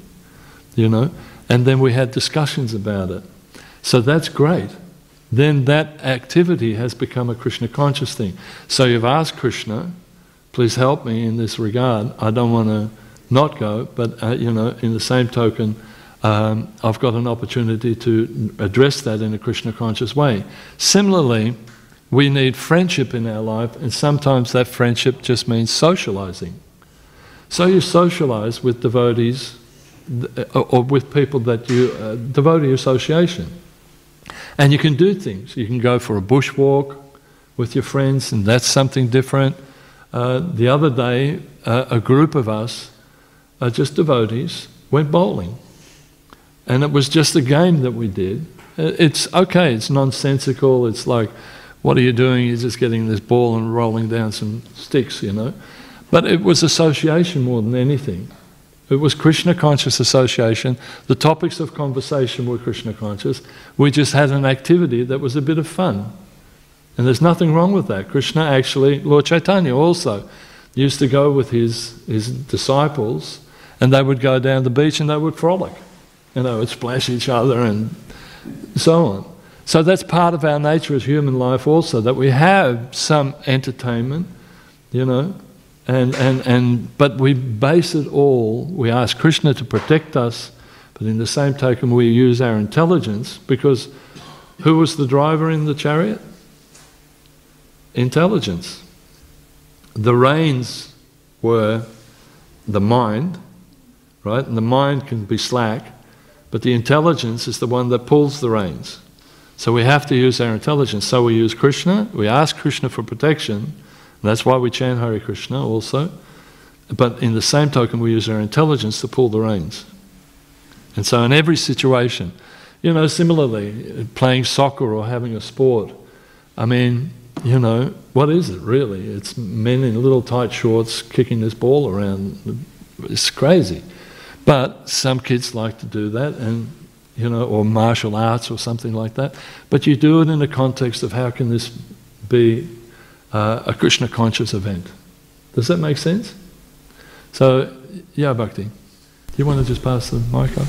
You know? And then we had discussions about it. So that's great. Then that activity has become a Krishna conscious thing. So you've asked Krishna, please help me in this regard, I don't want to not go, but uh, you know, in the same token, um, I've got an opportunity to address that in a Krishna conscious way. Similarly, we need friendship in our life, and sometimes that friendship just means socializing. So you socialize with devotees, or with people that you, uh, devotee association. And you can do things, you can go for a bush walk with your friends, and that's something different. Uh, the other day, uh, a group of us, uh, just devotees, went bowling. And it was just a game that we did. It's okay, it's nonsensical, it's like, what are you doing? You're just getting this ball and rolling down some sticks, you know. But it was association more than anything. It was Krishna conscious association. The topics of conversation were Krishna conscious. We just had an activity that was a bit of fun. And there's nothing wrong with that. Krishna actually, Lord Chaitanya also, used to go with his, his disciples, and they would go down the beach and they would frolic. And they would splash each other and so on. So that's part of our nature as human life also, that we have some entertainment, you know, and, and, and, but we base it all, we ask Krishna to protect us, but in the same token we use our intelligence, because who was the driver in the chariot? Intelligence. The reins were the mind, right? And the mind can be slack, but the intelligence is the one that pulls the reins. So we have to use our intelligence. So we use Krishna, we ask Krishna for protection, and that's why we chant Hare Krishna also, but in the same token we use our intelligence to pull the reins. And so in every situation, you know, similarly, playing soccer or having a sport, I mean, you know, what is it really? It's men in little tight shorts kicking this ball around. It's crazy. But some kids like to do that, and, you know, or martial arts or something like that. But you do it in the context of how can this be uh, a Krishna conscious event. Does that make sense? So, yeah, Bhakti, do you want to just pass the mic up?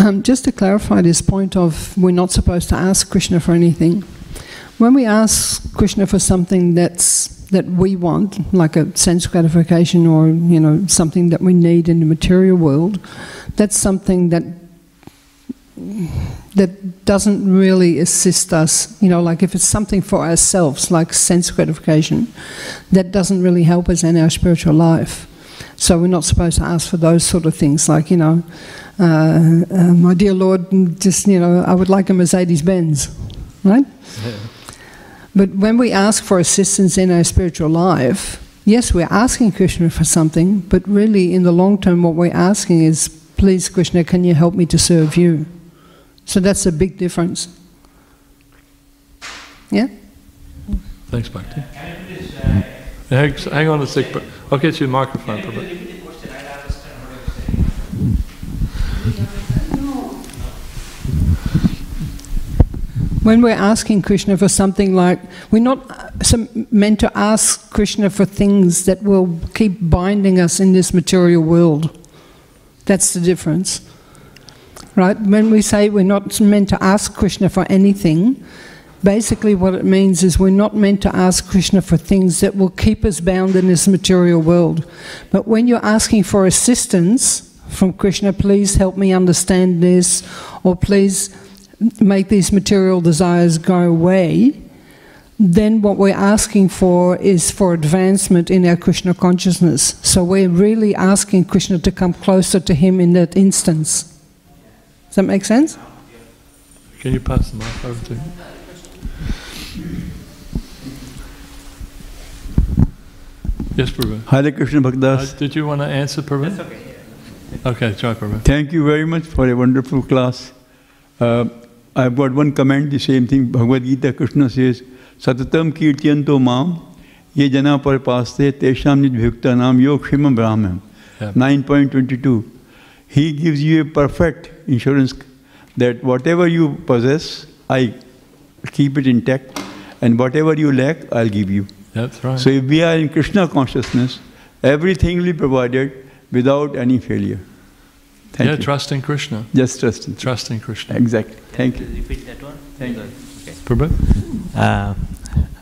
Um, just to clarify this point of we're not supposed to ask Krishna for anything. when we ask Krishna for something that's that we want, like a sense gratification or, you know, something that we need in the material world, that's something that that doesn't really assist us, you know, like if it's something for ourselves, like sense gratification, that doesn't really help us in our spiritual life. So we're not supposed to ask for those sort of things, like, you know, uh, uh, my dear Lord, just, you know, I would like a Mercedes-Benz, right? Yeah. But when we ask for assistance in our spiritual life, yes, we're asking Krishna for something, but really in the long term what we're asking is, please Krishna, can you help me to serve you? So that's a big difference. Yeah? Thanks, Bhakti. Hang, hang on a sec. I'll get you a microphone. When we're asking Krishna for something, like, we're not meant to ask Krishna for things that will keep binding us in this material world. That's the difference. Right? When we say we're not meant to ask Krishna for anything, basically what it means is we're not meant to ask Krishna for things that will keep us bound in this material world. But when you're asking for assistance from Krishna, please help me understand this, or please make these material desires go away, then what we're asking for is for advancement in our Krishna consciousness. So we're really asking Krishna to come closer to him in that instance. Does that make sense? Can you pass the mic over to him? Yes, Prabhu. Hare Krishna Bhaktas. Uh, did you want to answer, Prabhu? That's okay. Yeah. Okay, try, Prabhu. Thank you very much for a wonderful class. Uh, I've got one comment, the same thing. Bhagavad Gita, Krishna says, Satatam kirtyanto maam, ye jana par paste, tesham nid bhukta naam, yokshimam brahmam. nine point twenty-two. He gives you a perfect insurance that whatever you possess, I keep it intact, and whatever you lack, I'll give you. That's right. So if we are in Krishna consciousness, everything will be provided without any failure. Thank yeah, you. Trust in Krishna. Just trust in Trust in Krishna. Exactly. Thank you. Repeat that one. Thank you. Okay. Prabhu? Uh,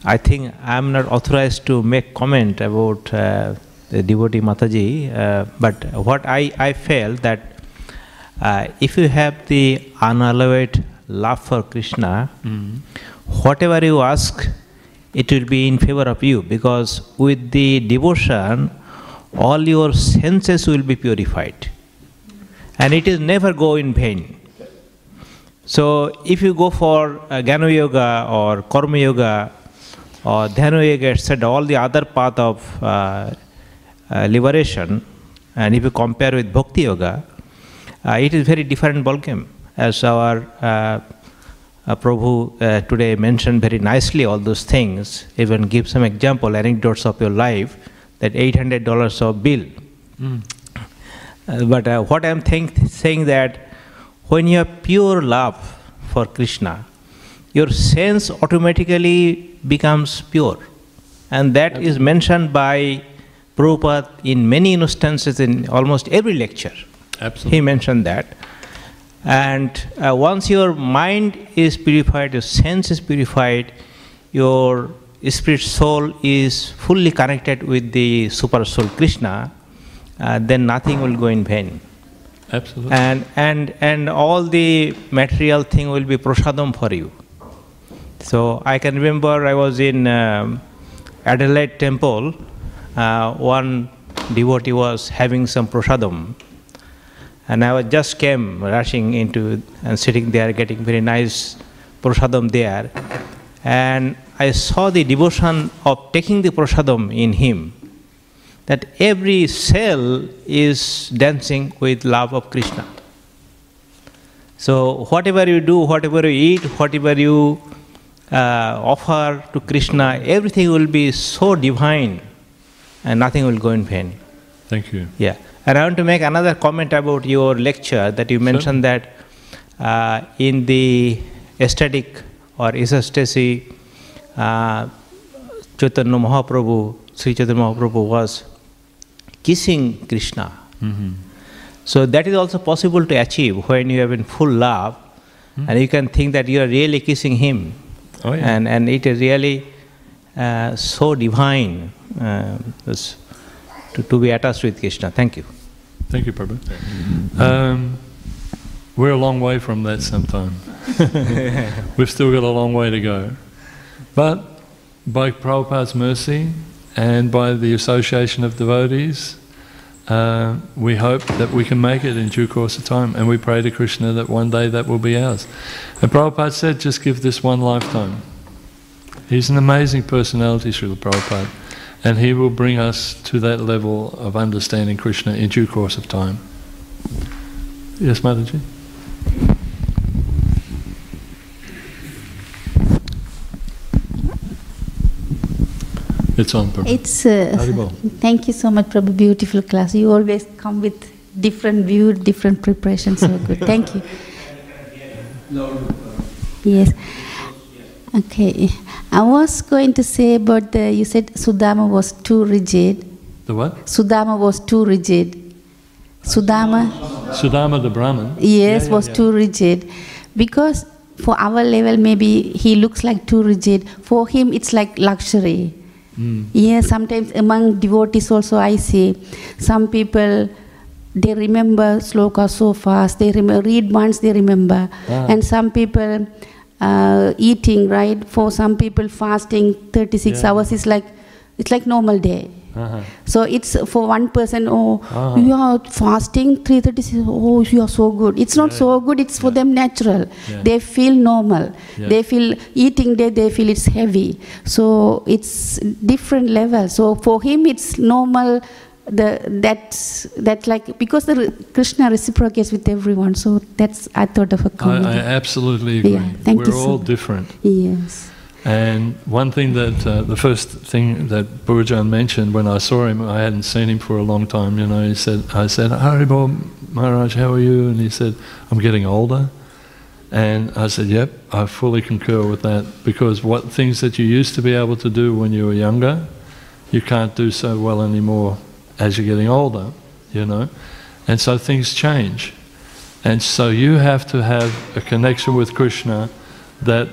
I think I'm not authorized to make comment about uh, the devotee Mataji, uh, but what I, I felt that uh, if you have the unalloyed love for Krishna, mm-hmm. whatever you ask, it will be in favor of you, because with the devotion, all your senses will be purified. And it is never go in vain. So if you go for uh, Jnana Yoga or Karma Yoga or Dhyana Yoga, et cetera, all the other path of uh, uh, liberation, and if you compare with Bhakti Yoga, uh, it is very different ballgame, as our uh, Uh, Prabhu uh, today mentioned very nicely all those things, even give some example, anecdotes of your life, that eight hundred dollars of bill. Mm. Uh, but uh, what I'm think, saying that when you have pure love for Krishna, your sense automatically becomes pure. And that okay. is mentioned by Prabhupada in many instances in almost every lecture. Absolutely. He mentioned that. And uh, once your mind is purified, your sense is purified, your spirit soul is fully connected with the super soul Krishna, uh, then nothing will go in vain. Absolutely. And, and, and all the material thing will be prasadam for you. So I can remember I was in um, Adelaide temple, uh, one devotee was having some prasadam. And I was just came rushing into and sitting there, getting very nice prasadam there. And I saw the devotion of taking the prasadam in him, that every cell is dancing with love of Krishna. So whatever you do, whatever you eat, whatever you uh, offer to Krishna, everything will be so divine and nothing will go in vain. Thank you. Yeah. And I want to make another comment about your lecture, that you mentioned sure. that uh, in the aesthetic or isastasi, uh, Chaitanya Mahaprabhu, Sri Chaitanya Mahaprabhu was kissing Krishna. Mm-hmm. So that is also possible to achieve when you have in full love, mm-hmm. and you can think that you are really kissing him. Oh, yeah. and, and it is really uh, so divine uh, to, to be attached with Krishna. Thank you. Thank you, Prabhu. Um, we're a long way from that sometime. We've still got a long way to go. But by Prabhupada's mercy and by the association of devotees, Uh, we hope that we can make it in due course of time, and we pray to Krishna that one day that will be ours. And Prabhupada said, just give this one lifetime. He's an amazing personality, Srila Prabhupada, and he will bring us to that level of understanding Krishna in due course of time. Yes, Mataji? It's on, Prabhu. It's, uh, thank you so much, Prabhu. Beautiful class. You always come with different view, different preparation. So good. Thank you. Yes. Okay. I was going to say about the, you said Sudama was too rigid. The what? Sudama was too rigid. Sudama. Sudama the Brahmin. Yes, yeah, yeah, was yeah. too rigid. Because for our level, maybe he looks like too rigid. For him, it's like luxury. Mm. Yeah, sometimes among devotees also I see some people, they remember sloka so fast, they read once, they remember. Ah. And some people uh, eating, right? For some people fasting thirty-six yeah. hours is like, it's like normal day. Uh-huh. So it's for one person, oh, uh-huh. you are fasting three thirty-six, oh, you are so good. It's not yeah. so good, it's for yeah. them natural. Yeah. They feel normal. Yeah. They feel eating day, they feel it's heavy. So it's different level. So for him, it's normal. The that's that like because the Krishna reciprocates with everyone. So that's I thought of a comment. I, I absolutely agree. Yeah. Thank We're you all so. different. Yes. And one thing that, uh, the first thing that Burjun mentioned when I saw him, I hadn't seen him for a long time, you know, he said, I said, Haribo Maharaj, how are you? And he said, I'm getting older. And I said, yep, I fully concur with that, because what things that you used to be able to do when you were younger, you can't do so well anymore as you're getting older, you know. And so things change. And so you have to have a connection with Krishna that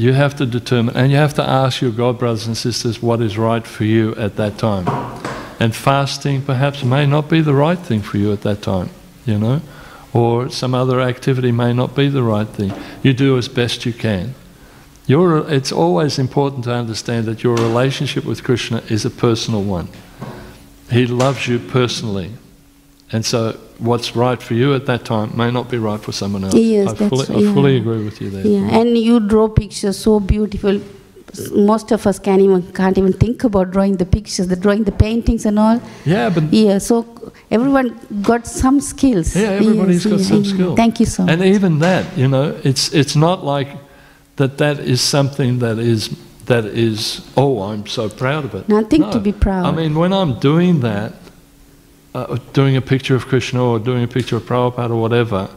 you have to determine, and you have to ask your God brothers and sisters what is right for you at that time. And fasting perhaps may not be the right thing for you at that time, you know, or some other activity may not be the right thing. You do as best you can. You're, it's always important to understand that your relationship with Krishna is a personal one. He loves you personally. And so what's right for you at that time may not be right for someone else. Yes, I, fully, I yeah. fully agree with you there. Yeah. And you draw pictures so beautiful. Most of us can't even, can't even think about drawing the pictures, the drawing the paintings and all. Yeah, but... Yeah, so everyone got some skills. Yeah, everybody's yes, got yeah, some yeah. skills. Thank you so much. And even that, you know, it's, it's not like that that is something that is, that is, oh, I'm so proud of it. Nothing no. to be proud. I mean, when I'm doing that, Uh, doing a picture of Krishna or doing a picture of Prabhupada or whatever,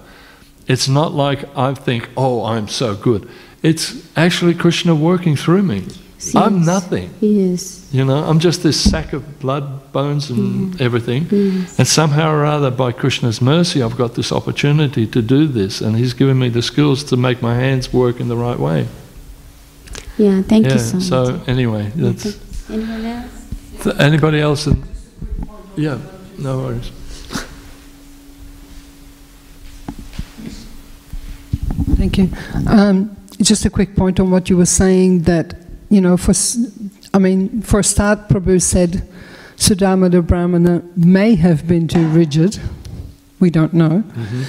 it's not like I think, oh, I'm so good. It's actually Krishna working through me. Yes. I'm nothing. Yes. You know, I'm just this sack of blood, bones and yes. everything. Yes. And somehow or other, by Krishna's mercy, I've got this opportunity to do this, and he's given me the skills to make my hands work in the right way. Yeah, thank yeah, you so, so much. So anyway, that's... Anyone else? Th anybody else? In, yeah. No worries. Thank you. Um, just a quick point on what you were saying that, you know, for, I mean, for a start, Prabhu said Sudama the Brahmana may have been too rigid. We don't know. Mm-hmm.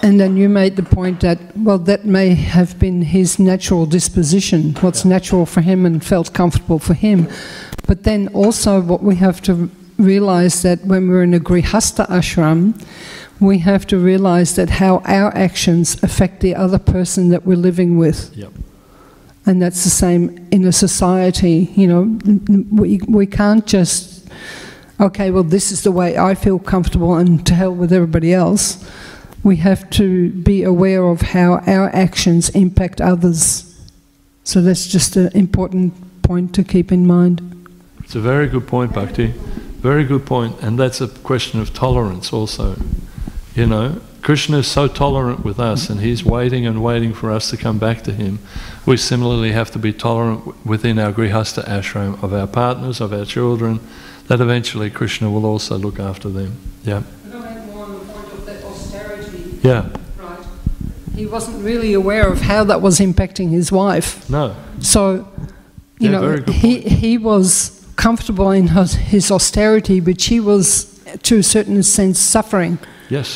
And then you made the point that, well, that may have been his natural disposition, what's yeah. natural for him and felt comfortable for him. But then also what we have to realize that when we're in a Grihastha ashram, we have to realize that how our actions affect the other person that we're living with. Yep. And that's the same in a society, you know, we, we can't just, okay, well, this is the way I feel comfortable and to hell with everybody else. We have to be aware of how our actions impact others. So that's just an important point to keep in mind. It's a very good point, Bhakti. Very good point, and that's a question of tolerance also. You know, Krishna is so tolerant with us, and he's waiting and waiting for us to come back to him. We similarly have to be tolerant within our Grihastha ashram, of our partners, of our children, that eventually Krishna will also look after them. Yeah. I don't have more on the point of that austerity. Yeah. Right. He wasn't really aware of how that was impacting his wife. No. So, you yeah, know, he, he was comfortable in his, his austerity, but she was, to a certain sense, suffering. Yes.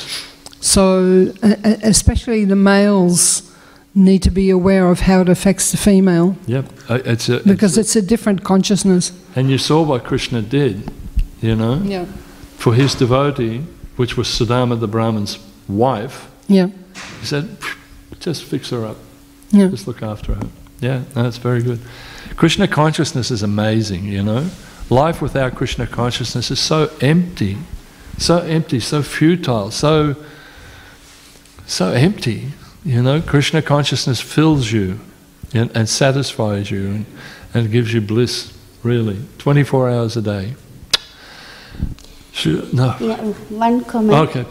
So, especially the males need to be aware of how it affects the female. Yep. It's a, because it's a, it's a different consciousness. And you saw what Krishna did, you know? Yeah. For his devotee, which was Sudama the Brahmin's wife, yeah. He said, just fix her up. Yeah. Just look after her. Yeah, no, that's very good. Krishna consciousness is amazing, you know? Life without Krishna consciousness is so empty. So empty, so futile, so so empty, you know. Krishna consciousness fills you and, and satisfies you and, and gives you bliss, really, twenty-four hours a day. Sure, no. Yeah, one comment. Okay,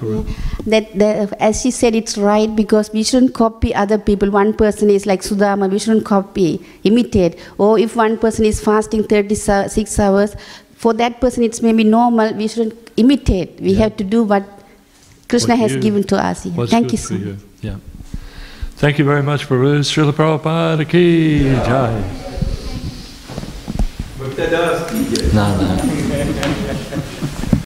that, that as she said, it's right, because we shouldn't copy other people. One person is like Sudama, we shouldn't copy, imitate. Or if one person is fasting thirty-six hours, for that person it's maybe normal, we shouldn't imitate. We yeah. have to do what Krishna what you, has given to us. Yeah. Thank you, sir. You. Yeah. Thank you very much, Prabhu. Srila Prabhupada ki jai. No, no.